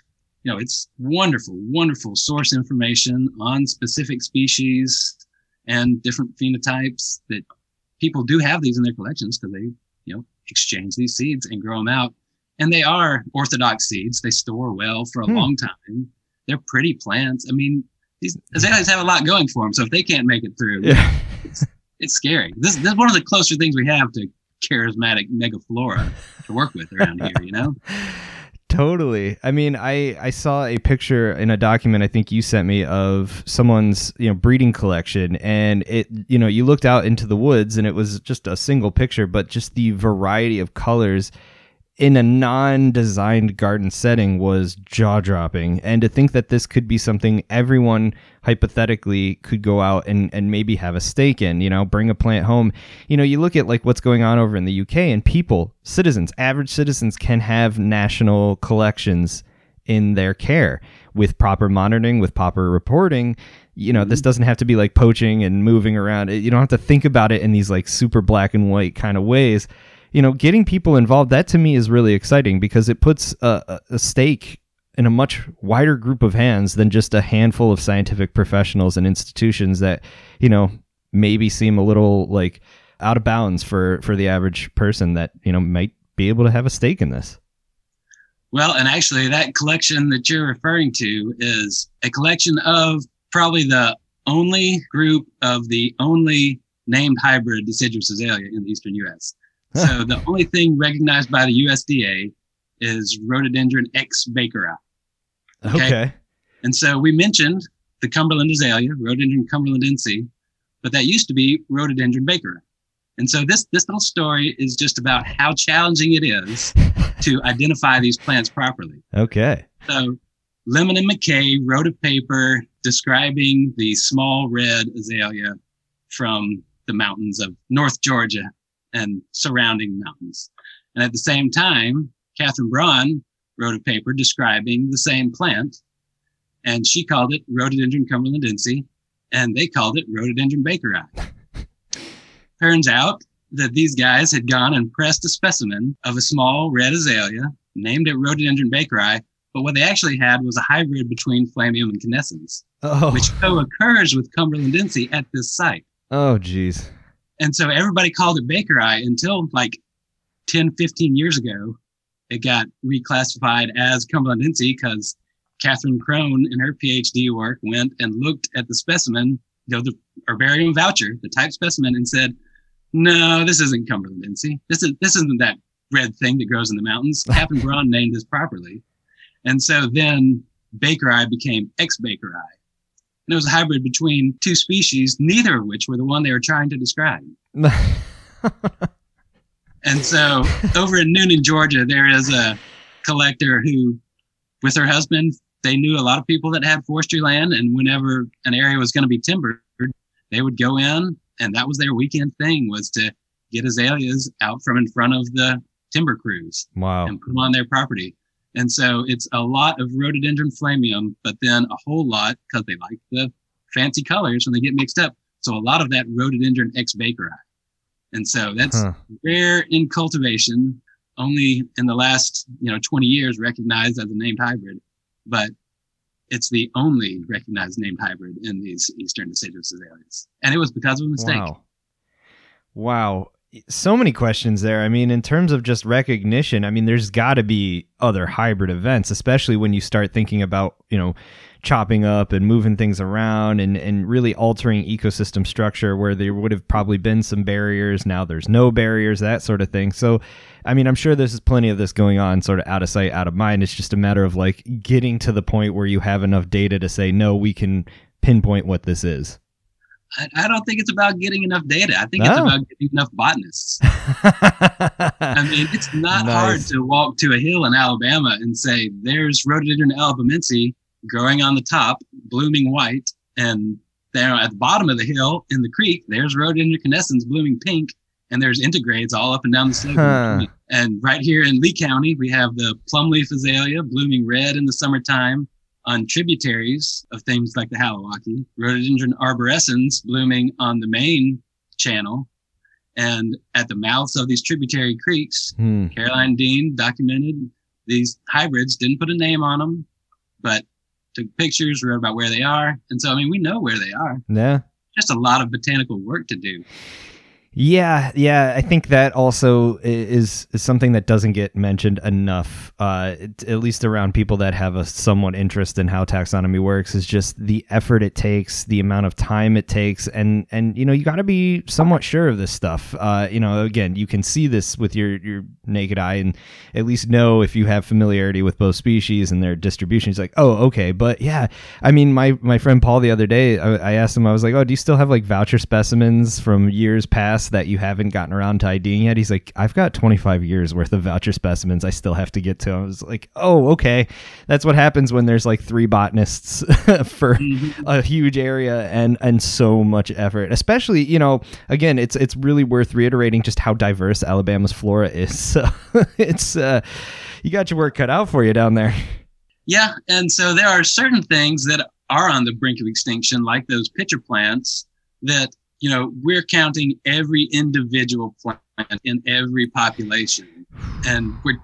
you know, it's wonderful, wonderful source information on specific species and different phenotypes that people do have these in their collections because they, you know, exchange these seeds and grow them out. And they are orthodox seeds. They store well for a long time. They're pretty plants. I mean, these azaleas have a lot going for them. So if they can't make it through... Yeah. It's scary. This is one of the closer things we have to charismatic megaflora to work with around here, you know? Totally. I mean, I saw a picture in a document I think you sent me of someone's, you know, breeding collection, and it, you know, you looked out into the woods and it was just a single picture, but just the variety of colors in a non-designed garden setting was jaw-dropping. And to think that this could be something everyone hypothetically could go out and maybe have a stake in, you know, bring a plant home. You know, you look at like what's going on over in the UK, and people, citizens, average citizens can have national collections in their care with proper monitoring, with proper reporting. You know, this doesn't have to be like poaching and moving around. You don't have to think about it in these like super black and white kind of ways. You know, getting people involved, that to me is really exciting because it puts a stake in a much wider group of hands than just a handful of scientific professionals and institutions that, you know, maybe seem a little like out of bounds for the average person that, you know, might be able to have a stake in this. Well, and actually that collection that you're referring to is a collection of probably the only group of the only named hybrid deciduous azalea in the eastern U.S. So the only thing recognized by the USDA is Rhododendron x bakeri. Okay. And so we mentioned the Cumberland azalea, Rhododendron cumberlandense, but that used to be Rhododendron bakeri. And so this little story is just about how challenging it is to identify these plants properly. Okay. So Lemon and McKay wrote a paper describing the small red azalea from the mountains of North Georgia and surrounding mountains. And at the same time, Catherine Braun wrote a paper describing the same plant, and she called it Rhododendron cumberlandense, and they called it Rhododendron bakeri. Turns out that these guys had gone and pressed a specimen of a small red azalea, named it Rhododendron bakeri, But what they actually had was a hybrid between Flamium and Canescens, which co-occurs with Cumberlandense at this site. Oh, geez. And so everybody called it bakeri until like 10, 15 years ago. It got reclassified as Cumberlandense because Catherine Crone in her PhD work went and looked at the specimen, you know, the herbarium voucher, the type specimen, and said, no, this isn't Cumberlandense. This isn't that red thing that grows in the mountains. Captain Braun named this properly. And so then bakeri became X bakeri. And it was a hybrid between two species, neither of which were the one they were trying to describe. And so over in Noonan, Georgia, there is a collector who, with her husband, they knew a lot of people that had forestry land. And whenever an area was going to be timbered, they would go in. And that was their weekend thing, was to get azaleas out from in front of the timber crews. Wow. And put them on their property. And so it's a lot of Rhododendron flamium, but then a whole lot, because they like the fancy colors when they get mixed up. So a lot of that Rhododendron x bakeri. And so that's rare in cultivation, only in the last 20 years recognized as a named hybrid. But it's the only recognized named hybrid in these eastern deciduous azaleas. And it was because of a mistake. Wow. So many questions there. I mean, in terms of just recognition, I mean, there's got to be other hybrid events, especially when you start thinking about, chopping up and moving things around and really altering ecosystem structure where there would have probably been some barriers. Now there's no barriers, that sort of thing. So, I mean, I'm sure there's plenty of this going on sort of out of sight, out of mind. It's just a matter of like getting to the point where you have enough data to say, no, we can pinpoint what this is. I don't think it's about getting enough data. I think it's about getting enough botanists. I mean, it's not hard to walk to a hill in Alabama and say, there's Rhododendron alabamense growing on the top, blooming white. And there at the bottom of the hill in the creek, there's Rhododendron canescens blooming pink. And there's intergrades all up and down the slope. And right here in Lee County, we have the plumleaf azalea blooming red in the summertime on tributaries of things like the Halawaki, Rhododendron arborescens blooming on the main channel and at the mouths of these tributary creeks. Caroline Dean documented these hybrids, didn't put a name on them, but took pictures, wrote about where they are. And so, I mean, we know where they are. Yeah. Just a lot of botanical work to do. Yeah. I think that also is something that doesn't get mentioned enough, at least around people that have a somewhat interest in how taxonomy works, is just the effort it takes, the amount of time it takes. And you got to be somewhat sure of this stuff. Again, you can see this with your naked eye and at least know if you have familiarity with both species and their distributions, like, oh, okay. But yeah, I mean, my friend Paul the other day, I asked him, I was like, oh, do you still have like voucher specimens from years past that you haven't gotten around to IDing yet? He's like, I've got 25 years worth of voucher specimens I still have to get to. I was like, oh, okay. That's what happens when there's like three botanists for a huge area and so much effort, especially, again, it's really worth reiterating just how diverse Alabama's flora is. So it's, you got your work cut out for you down there. Yeah. And so there are certain things that are on the brink of extinction, like those pitcher plants that, we're counting every individual plant in every population. And we're,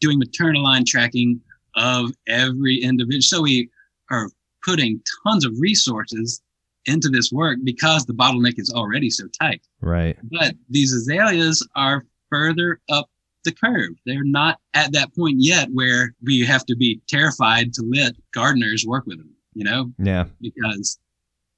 doing maternal line tracking of every individual. So we are putting tons of resources into this work because the bottleneck is already so tight. Right. But these azaleas are further up the curve. They're not at that point yet where we have to be terrified to let gardeners work with them, Yeah. Because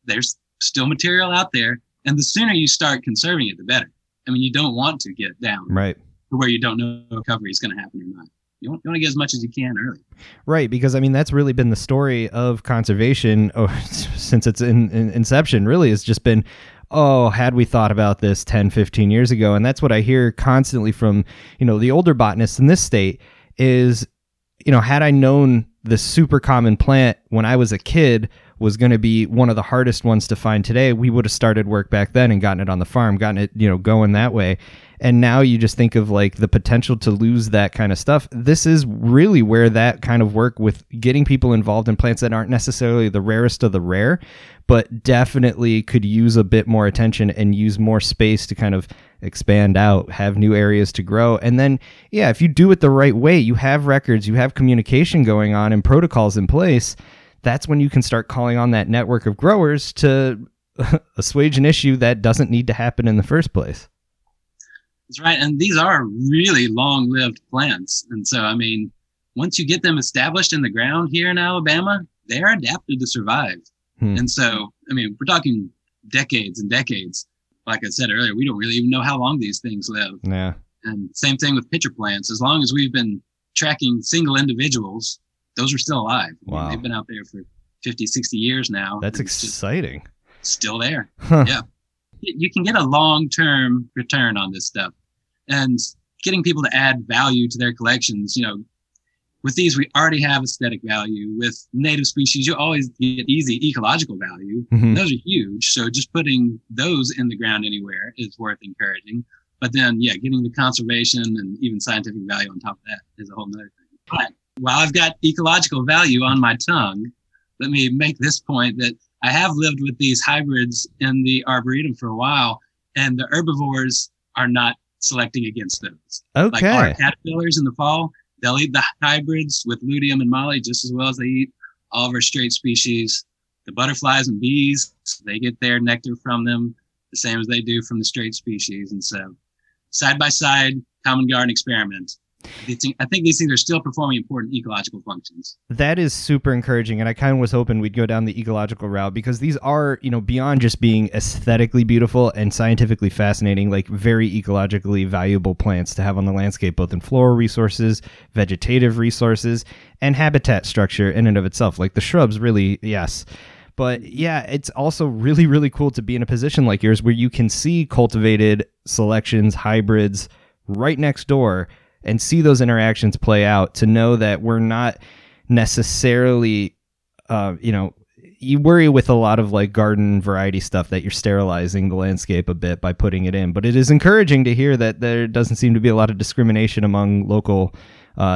there's still material out there. And the sooner you start conserving it, the better. I mean, you don't want to get down to where you don't know recovery is going to happen or not. You want to get as much as you can early. Right, because, I mean, that's really been the story of conservation since its inception, really. It's just been, had we thought about this 10, 15 years ago? And that's what I hear constantly from, the older botanists in this state is, had I known the super common plant when I was a kid, was going to be one of the hardest ones to find today, we would have started work back then and gotten it on the farm, gotten it, you know, going that way. And now you just think of like the potential to lose that kind of stuff. This is really where that kind of work with getting people involved in plants that aren't necessarily the rarest of the rare, but definitely could use a bit more attention and use more space to kind of expand out, have new areas to grow. And then, yeah, if you do it the right way, you have records, you have communication going on and protocols in place, that's when you can start calling on that network of growers to assuage an issue that doesn't need to happen in the first place. That's right. And these are really long-lived plants. And so, I mean, once you get them established in the ground here in Alabama, they're adapted to survive. And so, I mean, we're talking decades and decades. Like I said earlier, we don't really even know how long these things live. Yeah. And same thing with pitcher plants. As long as we've been tracking single individuals, those are still alive. Wow. I mean, they've been out there for 50, 60 years now. That's exciting. Still there. Huh. Yeah. You can get a long-term return on this stuff. And getting people to add value to their collections, you know, with these, we already have aesthetic value. With native species, you always get easy ecological value. Mm-hmm. Those are huge. So just putting those in the ground anywhere is worth encouraging. But then, yeah, getting the conservation and even scientific value on top of that is a whole nother thing. But while I've got ecological value on my tongue, let me make this point that I have lived with these hybrids in the arboretum for a while, and the herbivores are not selecting against those. Okay. Like our caterpillars in the fall, they'll eat the hybrids with luteum and molly just as well as they eat all of our straight species. The butterflies and bees, they get their nectar from them, the same as they do from the straight species. And so, side-by-side, common garden experiment. I think these things are still performing important ecological functions. That is super encouraging, and I kind of was hoping we'd go down the ecological route, because these are, you know, beyond just being aesthetically beautiful and scientifically fascinating, like very ecologically valuable plants to have on the landscape, both in floral resources, vegetative resources, and habitat structure in and of itself. Like the shrubs, really, yes. But yeah, it's also really, really cool to be in a position like yours where you can see cultivated selections, hybrids right next door, and see those interactions play out, to know that we're not necessarily, you know, you worry with a lot of like garden variety stuff that you're sterilizing the landscape a bit by putting it in. But it is encouraging to hear that there doesn't seem to be a lot of discrimination among local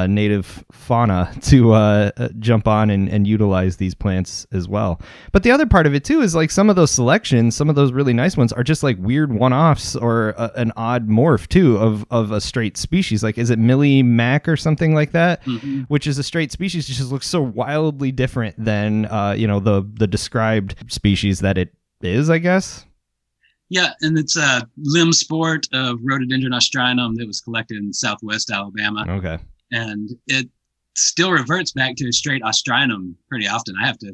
native fauna to jump on and utilize these plants as well. But the other part of it too is like some of those selections, some of those really nice ones are just like weird one-offs or an odd morph too of a straight species. Like, is it Millie Mac or something like that, mm-hmm. which is a straight species. It just looks so wildly different than you know, the described species that it is, I guess. Yeah, and it's a limb sport of Rhododendron austrinum that was collected in southwest Alabama. Okay. And it still reverts back to a straight austrinum pretty often. I have to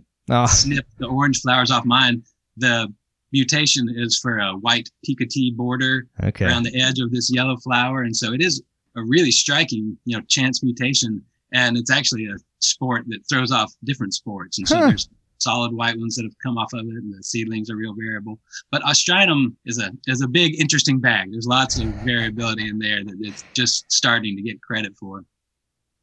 snip the orange flowers off mine. The mutation is for a white picotee border around the edge of this yellow flower. And so it is a really striking, you know, chance mutation. And it's actually a sport that throws off different sports. And so there's solid white ones that have come off of it, and the seedlings are real variable. But austrinum is a big, interesting bag. There's lots of variability in there that it's just starting to get credit for.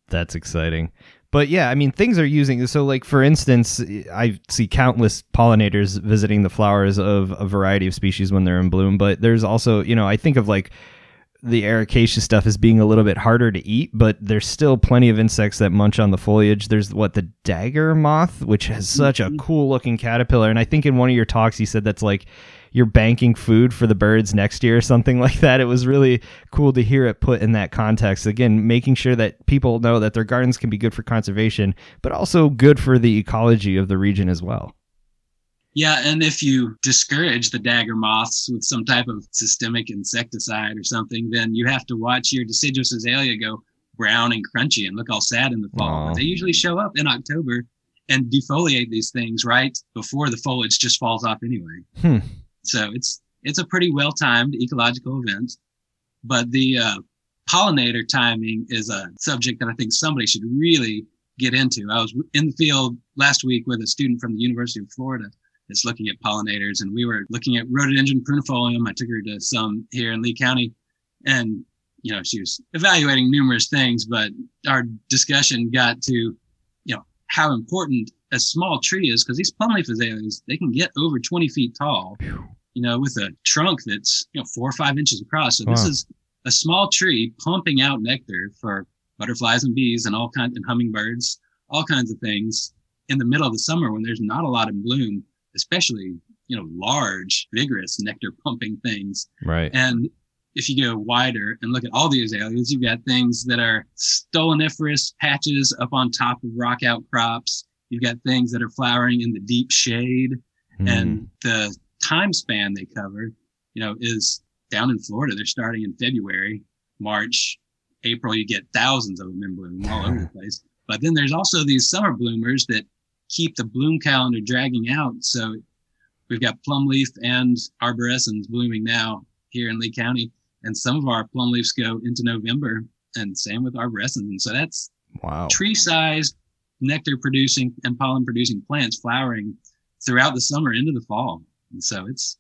That's exciting. But yeah, I mean, things are using, so like, for instance, I see countless pollinators visiting the flowers of a variety of species when they're in bloom. But there's also, you know, I think of like the ericaceous stuff as being a little bit harder to eat, but there's still plenty of insects that munch on the foliage. There's the dagger moth, which has such a cool looking caterpillar. And I think in one of your talks, you said that's like you're banking food for the birds next year or something like that. It was really cool to hear it put in that context. Again, making sure that people know that their gardens can be good for conservation, but also good for the ecology of the region as well. Yeah, and if you discourage the dagger moths with some type of systemic insecticide or something, then you have to watch your deciduous azalea go brown and crunchy and look all sad in the fall. They usually show up in October and defoliate these things right before the foliage just falls off anyway. So it's a pretty well-timed ecological event, but the pollinator timing is a subject that I think somebody should really get into. I was in the field last week with a student from the University of Florida that's looking at pollinators, and we were looking at Rhododendron prunifolium. I took her to some here in Lee County, and you know, she was evaluating numerous things, but our discussion got to, you know, how important a small tree is, because these plum-leaf azaleas, they can get over 20 feet tall, you know, with a trunk that's, you know, 4 or 5 inches across. So wow. This is a small tree pumping out nectar for butterflies and bees and all kinds, and hummingbirds, all kinds of things in the middle of the summer when there's not a lot in bloom, especially, you know, large, vigorous nectar pumping things. Right. And if you go wider and look at all the azaleas, you've got things that are stoloniferous patches up on top of rock outcrops. You've got things that are flowering in the deep shade, and the time span they cover, you know, is down in Florida. They're starting in February, March, April. You get thousands of them in bloom all over the place. But then there's also these summer bloomers that keep the bloom calendar dragging out. So we've got plum leaf and arborescens blooming now here in Lee County. And some of our plum leaves go into November, and same with arborescens. And so that's tree-sized, nectar-producing and pollen-producing plants flowering throughout the summer into the fall. And so it's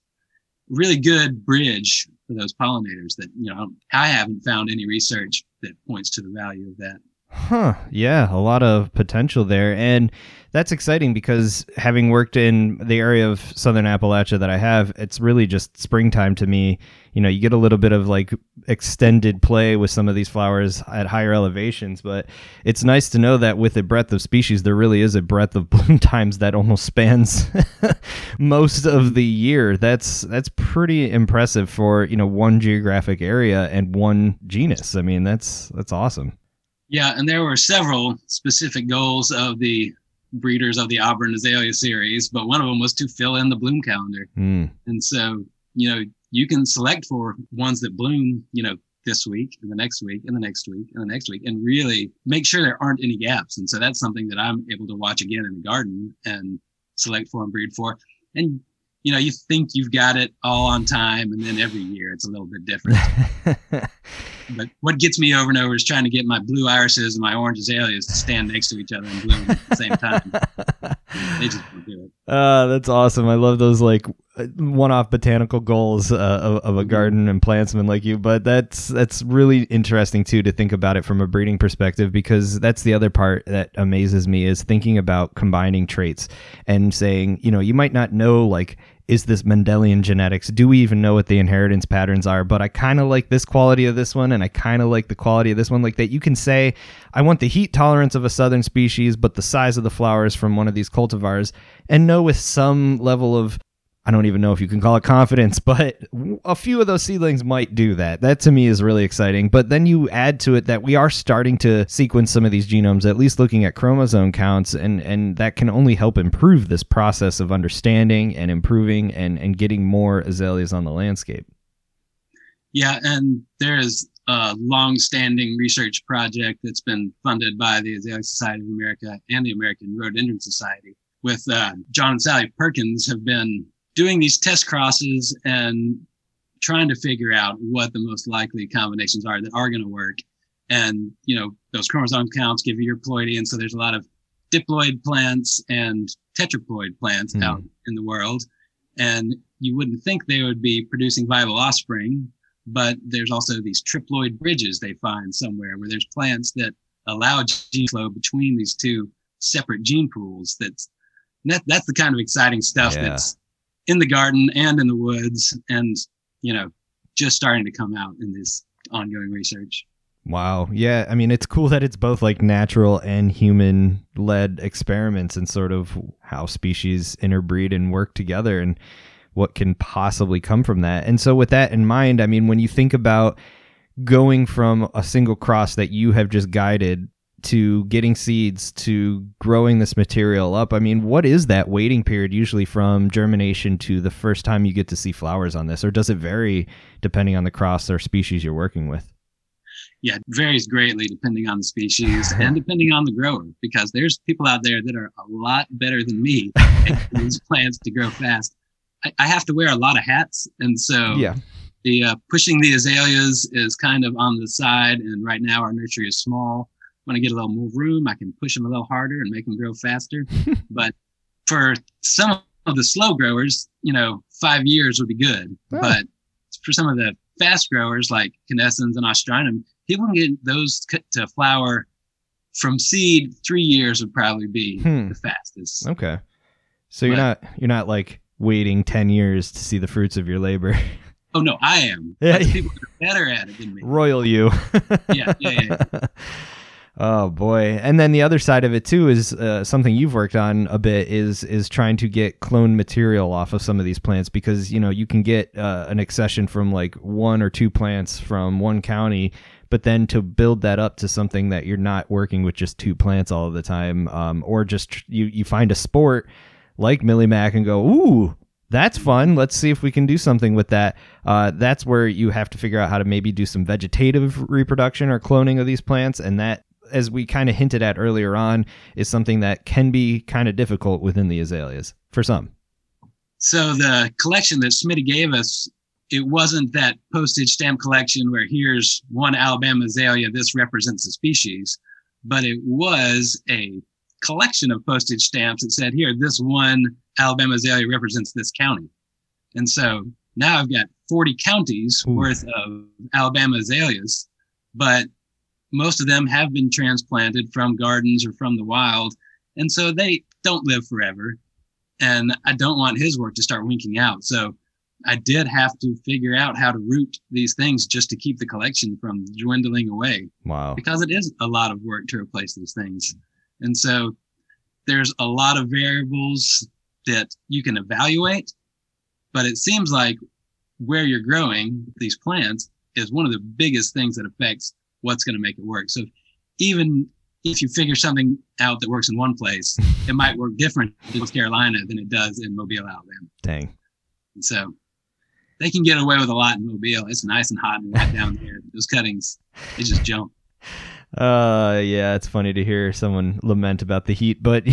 a really good bridge for those pollinators that, you know, I haven't found any research that points to the value of that. Huh. Yeah. A lot of potential there. And that's exciting because having worked in the area of Southern Appalachia that I have, it's really just springtime to me. You know, you get a little bit of like extended play with some of these flowers at higher elevations, but it's nice to know that with a breadth of species, there really is a breadth of bloom times that almost spans most of the year. That's pretty impressive for, you know, one geographic area and one genus. I mean, that's awesome. Yeah, and there were several specific goals of the breeders of the Auburn Azalea series, but one of them was to fill in the bloom calendar. And so, you know, you can select for ones that bloom, you know, this week and the next week and the next week and the next week, and really make sure there aren't any gaps. And so that's something that I'm able to watch again in the garden and select for and breed for. And, you know, you think you've got it all on time, and then every year it's a little bit different. But what gets me over and over is trying to get my blue irises and my orange azaleas to stand next to each other and bloom at the same time. They just don't do it. That's awesome. I love those like one-off botanical goals of a garden and plantsman like you. But that's really interesting too, to think about it from a breeding perspective, because that's the other part that amazes me is thinking about combining traits and saying, you know, you might not know like, is this Mendelian genetics? Do we even know what the inheritance patterns are? But I kind of like this quality of this one, and I kind of like the quality of this one. Like that you can say, I want the heat tolerance of a southern species, but the size of the flowers from one of these cultivars, and know with some level of, I don't even know if you can call it confidence, but a few of those seedlings might do that. That to me is really exciting. But then you add to it that we are starting to sequence some of these genomes, at least looking at chromosome counts, and that can only help improve this process of understanding and improving and getting more azaleas on the landscape. Yeah, and there is a long-standing research project that's been funded by the Azalea Society of America and the American Rhododendron Society with John and Sally Perkins have been doing these test crosses and trying to figure out what the most likely combinations are that are going to work. And, you know, those chromosome counts give you your ploidy. And so there's a lot of diploid plants and tetraploid plants out in the world. And you wouldn't think they would be producing viable offspring, but there's also these triploid bridges they find somewhere where there's plants that allow gene flow between these two separate gene pools. That's the kind of exciting stuff that's in the garden and in the woods and, you know, just starting to come out in this ongoing research. Wow. Yeah. I mean, it's cool that it's both like natural and human led experiments and sort of how species interbreed and work together and what can possibly come from that. And so with that in mind, I mean, when you think about going from a single cross that you have just guided to getting seeds, to growing this material up. I mean, what is that waiting period usually from germination to the first time you get to see flowers on this? Or does it vary depending on the cross or species you're working with? Yeah, it varies greatly depending on the species and depending on the grower, because there's people out there that are a lot better than me at these plants to grow fast. I have to wear a lot of hats. And so the pushing the azaleas is kind of on the side. And right now our nursery is small. When I get a little more room, I can push them a little harder and make them grow faster. But for some of the slow growers, you know, 5 years would be good. Oh. But for some of the fast growers like canescens and austrinum, people can get those to flower from seed, 3 years would probably be the fastest. Okay. So you're not like waiting 10 years to see the fruits of your labor. Oh no, I am. Yeah. People are better at it than me. Royal you. Yeah. Oh boy. And then the other side of it too is something you've worked on a bit is trying to get clone material off of some of these plants, because, you know, you can get an accession from like one or two plants from one county, but then to build that up to something that you're not working with just two plants all of the time, or just you find a sport like Millie Mac and go, ooh, that's fun. Let's see if we can do something with that. That's where you have to figure out how to maybe do some vegetative reproduction or cloning of these plants. And that, as we kind of hinted at earlier on, is something that can be kind of difficult within the azaleas for some. So the collection that Smitty gave us, it wasn't that postage stamp collection where here's one Alabama azalea, this represents a species, but it was a collection of postage stamps that said, here, this one Alabama azalea represents this county. And so now I've got 40 counties worth of Alabama azaleas, but most of them have been transplanted from gardens or from the wild. And so they don't live forever. And I don't want his work to start winking out. So I did have to figure out how to root these things just to keep the collection from dwindling away. Wow. Because it is a lot of work to replace these things. And so there's a lot of variables that you can evaluate, but it seems like where you're growing these plants is one of the biggest things that affects what's going to make it work. So even if you figure something out that works in one place, it might work different in North Carolina than it does in Mobile, Alabama. Dang. And so they can get away with a lot in Mobile. It's nice and hot and wet down there. Those cuttings, they just jump. Yeah, it's funny to hear someone lament about the heat, but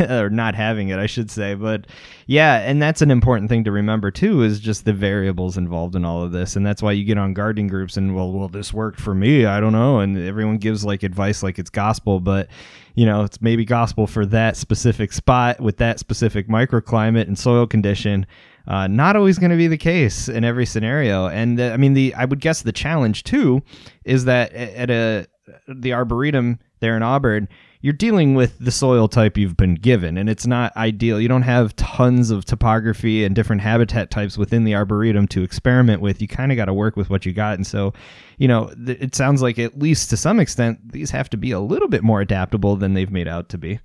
or not having it, I should say. But yeah, and that's an important thing to remember too, is just the variables involved in all of this. And that's why you get on gardening groups and well, this worked for me, I don't know. And everyone gives like advice like it's gospel, but you know, it's maybe gospel for that specific spot with that specific microclimate and soil condition. Not always going to be the case in every scenario. And I would guess the challenge too is that at the Arboretum there in Auburn, you're dealing with the soil type you've been given, and it's not ideal. You don't have tons of topography and different habitat types within the Arboretum to experiment with. You kind of got to work with what you got. And so, you know, it sounds like at least to some extent, these have to be a little bit more adaptable than they've made out to be.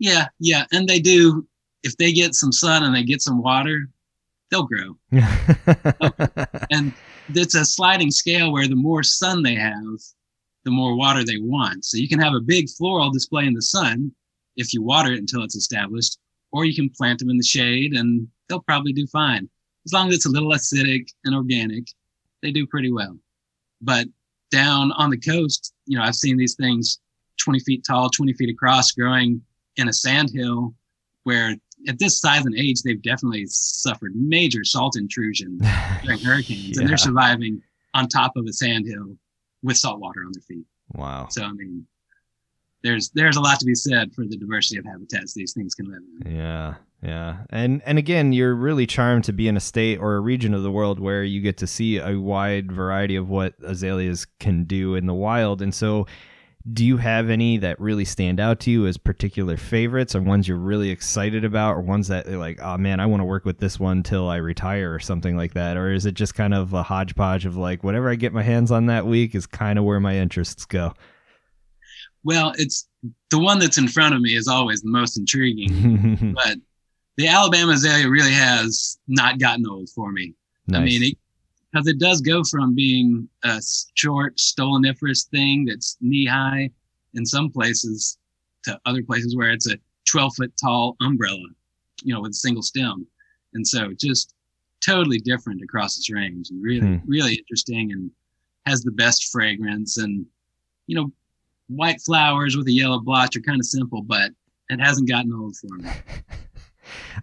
Yeah. And they do. If they get some sun and they get some water, they'll grow. And it's a sliding scale where the more sun they have, the more water they want. So you can have a big floral display in the sun if you water it until it's established, or you can plant them in the shade and they'll probably do fine. As long as it's a little acidic and organic, they do pretty well. But down on the coast, you know, I've seen these things 20 feet tall, 20 feet across growing in a sandhill where at this size and age, they've definitely suffered major salt intrusion during hurricanes. Yeah. And they're surviving on top of a sandhill with salt water on their feet. Wow. So, I mean, there's a lot to be said for the diversity of habitats these things can live in. Yeah. And again, you're really charmed to be in a state or a region of the world where you get to see a wide variety of what azaleas can do in the wild. And so do you have any that really stand out to you as particular favorites, or ones you're really excited about, or ones that you're like, oh man, I want to work with this one till I retire or something like that? Or is it just kind of a hodgepodge of like whatever I get my hands on that week is kind of where my interests go? Well, it's the one that's in front of me is always the most intriguing, but the Alabama azalea really has not gotten old for me. Nice. I mean, because it does go from being a short, stoloniferous thing that's knee-high in some places to other places where it's a 12-foot-tall umbrella, you know, with a single stem. And so just totally different across its range, and really interesting, and has the best fragrance. And, you know, white flowers with a yellow blotch are kind of simple, but it hasn't gotten old for me.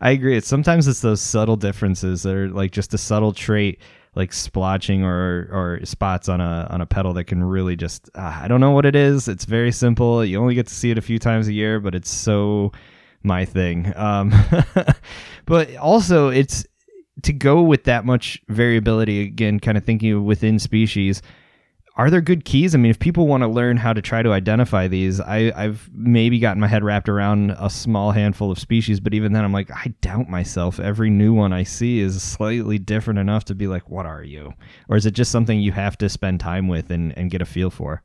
I agree. Sometimes it's those subtle differences that are like just a subtle trait, like splotching or spots on a petal that can really just, I don't know what it is. It's very simple. You only get to see it a few times a year, but it's so my thing. But also it's to go with that much variability, again, kind of thinking within species. Are there good keys? I mean, if people want to learn how to try to identify these, I've maybe gotten my head wrapped around a small handful of species, but even then I'm like, I doubt myself. Every new one I see is slightly different enough to be like, what are you? Or is it just something you have to spend time with and get a feel for?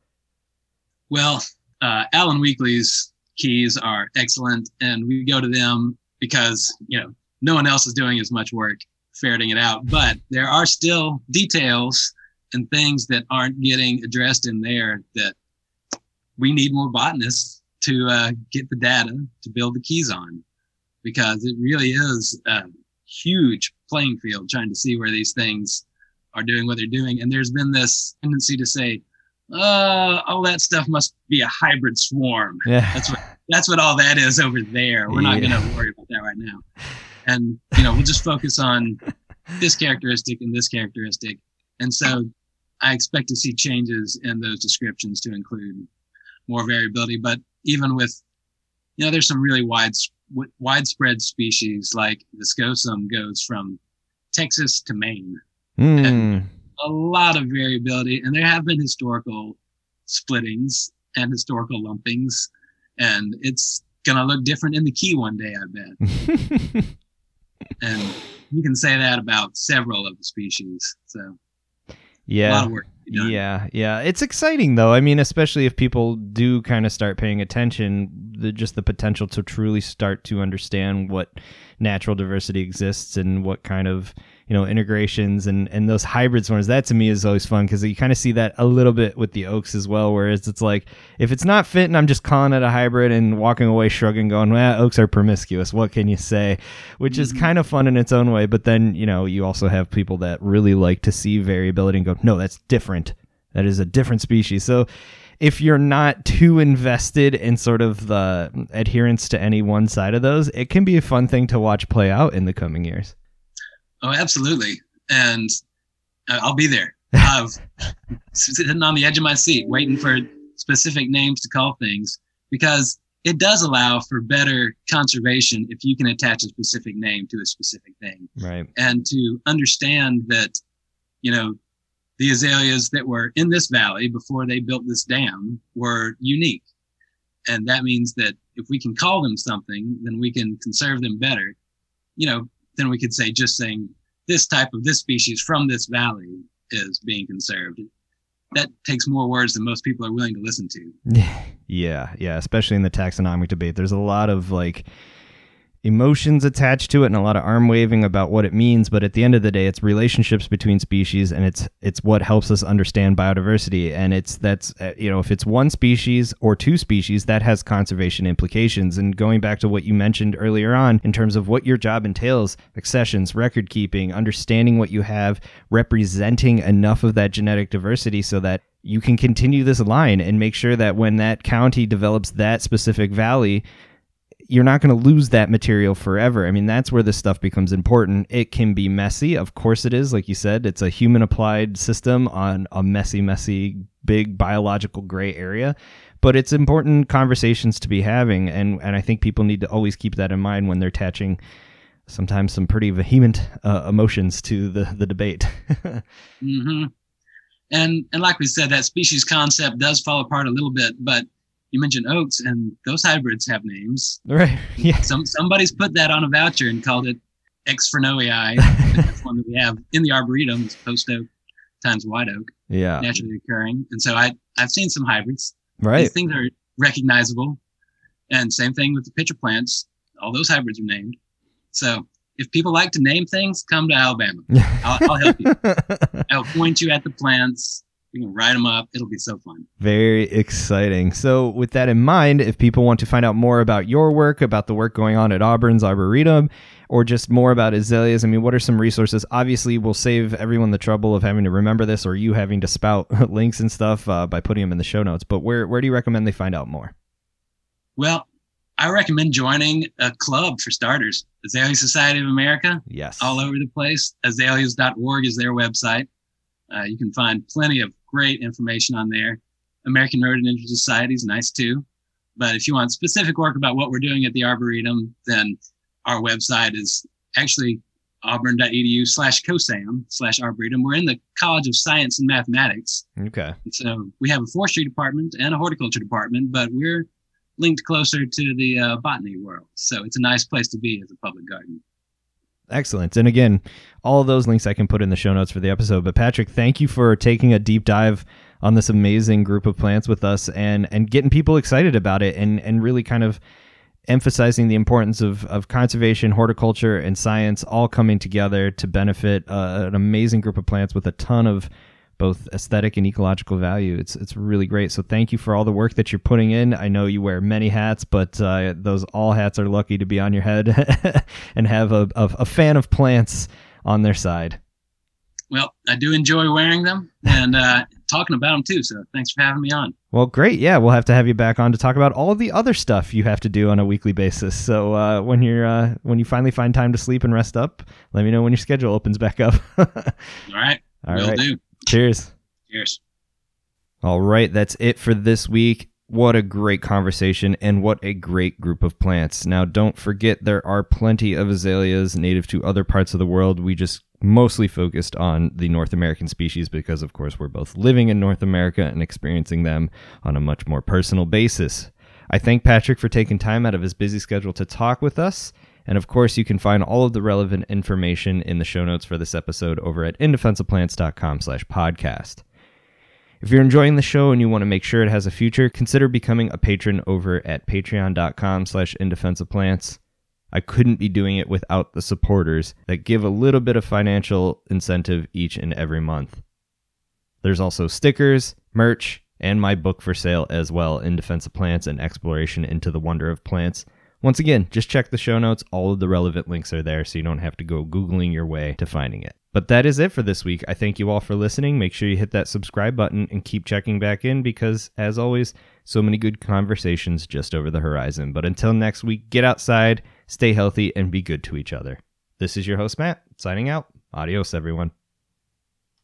Well, Alan Weekly's keys are excellent, and we go to them because, you know, no one else is doing as much work ferreting it out, but there are still details and things that aren't getting addressed in there that we need more botanists to get the data to build the keys on, because it really is a huge playing field trying to see where these things are doing what they're doing. And there's been this tendency to say, all that stuff must be a hybrid swarm. Yeah. That's what all that is over there. We're not going to worry about that right now. And, you know, we'll just focus on this characteristic and this characteristic. And so I expect to see changes in those descriptions to include more variability. But even with, you know, there's some really widespread species, like viscosum goes from Texas to Maine. And a lot of variability. And there have been historical splittings and historical lumpings. And it's going to look different in the key one day, I bet. And you can say that about several of the species. So. Yeah. A lot of work. Yeah. It's exciting, though. I mean, especially if people do kind of start paying attention, just the potential to truly start to understand what natural diversity exists and what kind of, you know, integrations and those hybrids ones. That to me is always fun, because you kind of see that a little bit with the oaks as well, whereas it's like, if it's not fitting, I'm just calling it a hybrid and walking away shrugging, going, well, oaks are promiscuous. What can you say? Which is kind of fun in its own way. But then, you know, you also have people that really like to see variability and go, no, that's different. That is a different species. So if you're not too invested in sort of the adherence to any one side of those, it can be a fun thing to watch play out in the coming years. Oh, absolutely. And I'll be there. I'm sitting on the edge of my seat waiting for specific names to call things, because it does allow for better conservation if you can attach a specific name to a specific thing. Right. And to understand that, you know, the azaleas that were in this valley before they built this dam were unique. And that means that if we can call them something, then we can conserve them better. You know, then we could say, just saying this type of this species from this valley is being conserved. That takes more words than most people are willing to listen to. Yeah. Especially in the taxonomic debate, there's a lot of like emotions attached to it and a lot of arm waving about what it means, but at the end of the day, it's relationships between species, and it's what helps us understand biodiversity. And if it's one species or two species, that has conservation implications. And going back to what you mentioned earlier on in terms of what your job entails, accessions, record keeping, understanding what you have, representing enough of that genetic diversity so that you can continue this line and make sure that when that county develops that specific valley, you're not going to lose that material forever. I mean, that's where this stuff becomes important. It can be messy. Of course it is. Like you said, it's a human applied system on a messy, big biological gray area, but it's important conversations to be having. And I think people need to always keep that in mind when they're attaching sometimes some pretty vehement emotions to the debate. Mm-hmm. And like we said, that species concept does fall apart a little bit, but you mentioned oaks, and those hybrids have names. Right. Yeah. Somebody's put that on a voucher and called it X Fernoi. That's one that we have in the Arboretum. It's post oak times white oak. Yeah. Naturally occurring. And so I've seen some hybrids. Right. These things are recognizable. And same thing with the pitcher plants. All those hybrids are named. So if people like to name things, come to Alabama. I'll help you. I'll point you at the plants. We can write them up. It'll be so fun. Very exciting. So with that in mind, if people want to find out more about your work, about the work going on at Auburn's Arboretum, or just more about azaleas, I mean, what are some resources? Obviously, we'll save everyone the trouble of having to remember this, or you having to spout links and stuff by putting them in the show notes. But where do you recommend they find out more? Well, I recommend joining a club for starters. Azalea Society of America. Yes. All over the place. Azaleas.org is their website. You can find plenty of great information on there. American Rhododendron Society is nice too. But if you want specific work about what we're doing at the Arboretum, then our website is actually auburn.edu/cosam/arboretum. We're in the College of Science and Mathematics. Okay. So we have a forestry department and a horticulture department, but we're linked closer to the botany world. So it's a nice place to be as a public garden. Excellent. And again, all of those links I can put in the show notes for the episode. But Patrick, thank you for taking a deep dive on this amazing group of plants with us and getting people excited about it and really kind of emphasizing the importance of conservation, horticulture, and science all coming together to benefit an amazing group of plants with a ton of both aesthetic and ecological value. It's really great. So thank you for all the work that you're putting in. I know you wear many hats, but those all hats are lucky to be on your head and have a fan of plants on their side. Well, I do enjoy wearing them and talking about them too. So thanks for having me on. Well, great. Yeah, we'll have to have you back on to talk about all the other stuff you have to do on a weekly basis. So when you finally find time to sleep and rest up, let me know when your schedule opens back up. All right. Will do. Cheers. Cheers. All right. That's it for this week. What a great conversation and what a great group of plants. Now, don't forget, there are plenty of azaleas native to other parts of the world. We just mostly focused on the North American species because, of course, we're both living in North America and experiencing them on a much more personal basis. I thank Patrick for taking time out of his busy schedule to talk with us. And of course, you can find all of the relevant information in the show notes for this episode over at indefensiveplants.com/podcast. If you're enjoying the show and you want to make sure it has a future, consider becoming a patron over at patreon.com/indefensiveplants. I couldn't be doing it without the supporters that give a little bit of financial incentive each and every month. There's also stickers, merch, and my book for sale as well, In Defense of Plants, An Exploration into the Wonder of Plants. Once again, just check the show notes. All of the relevant links are there, so you don't have to go Googling your way to finding it. But that is it for this week. I thank you all for listening. Make sure you hit that subscribe button and keep checking back in because, as always, so many good conversations just over the horizon. But until next week, get outside, stay healthy, and be good to each other. This is your host, Matt, signing out. Adios, everyone.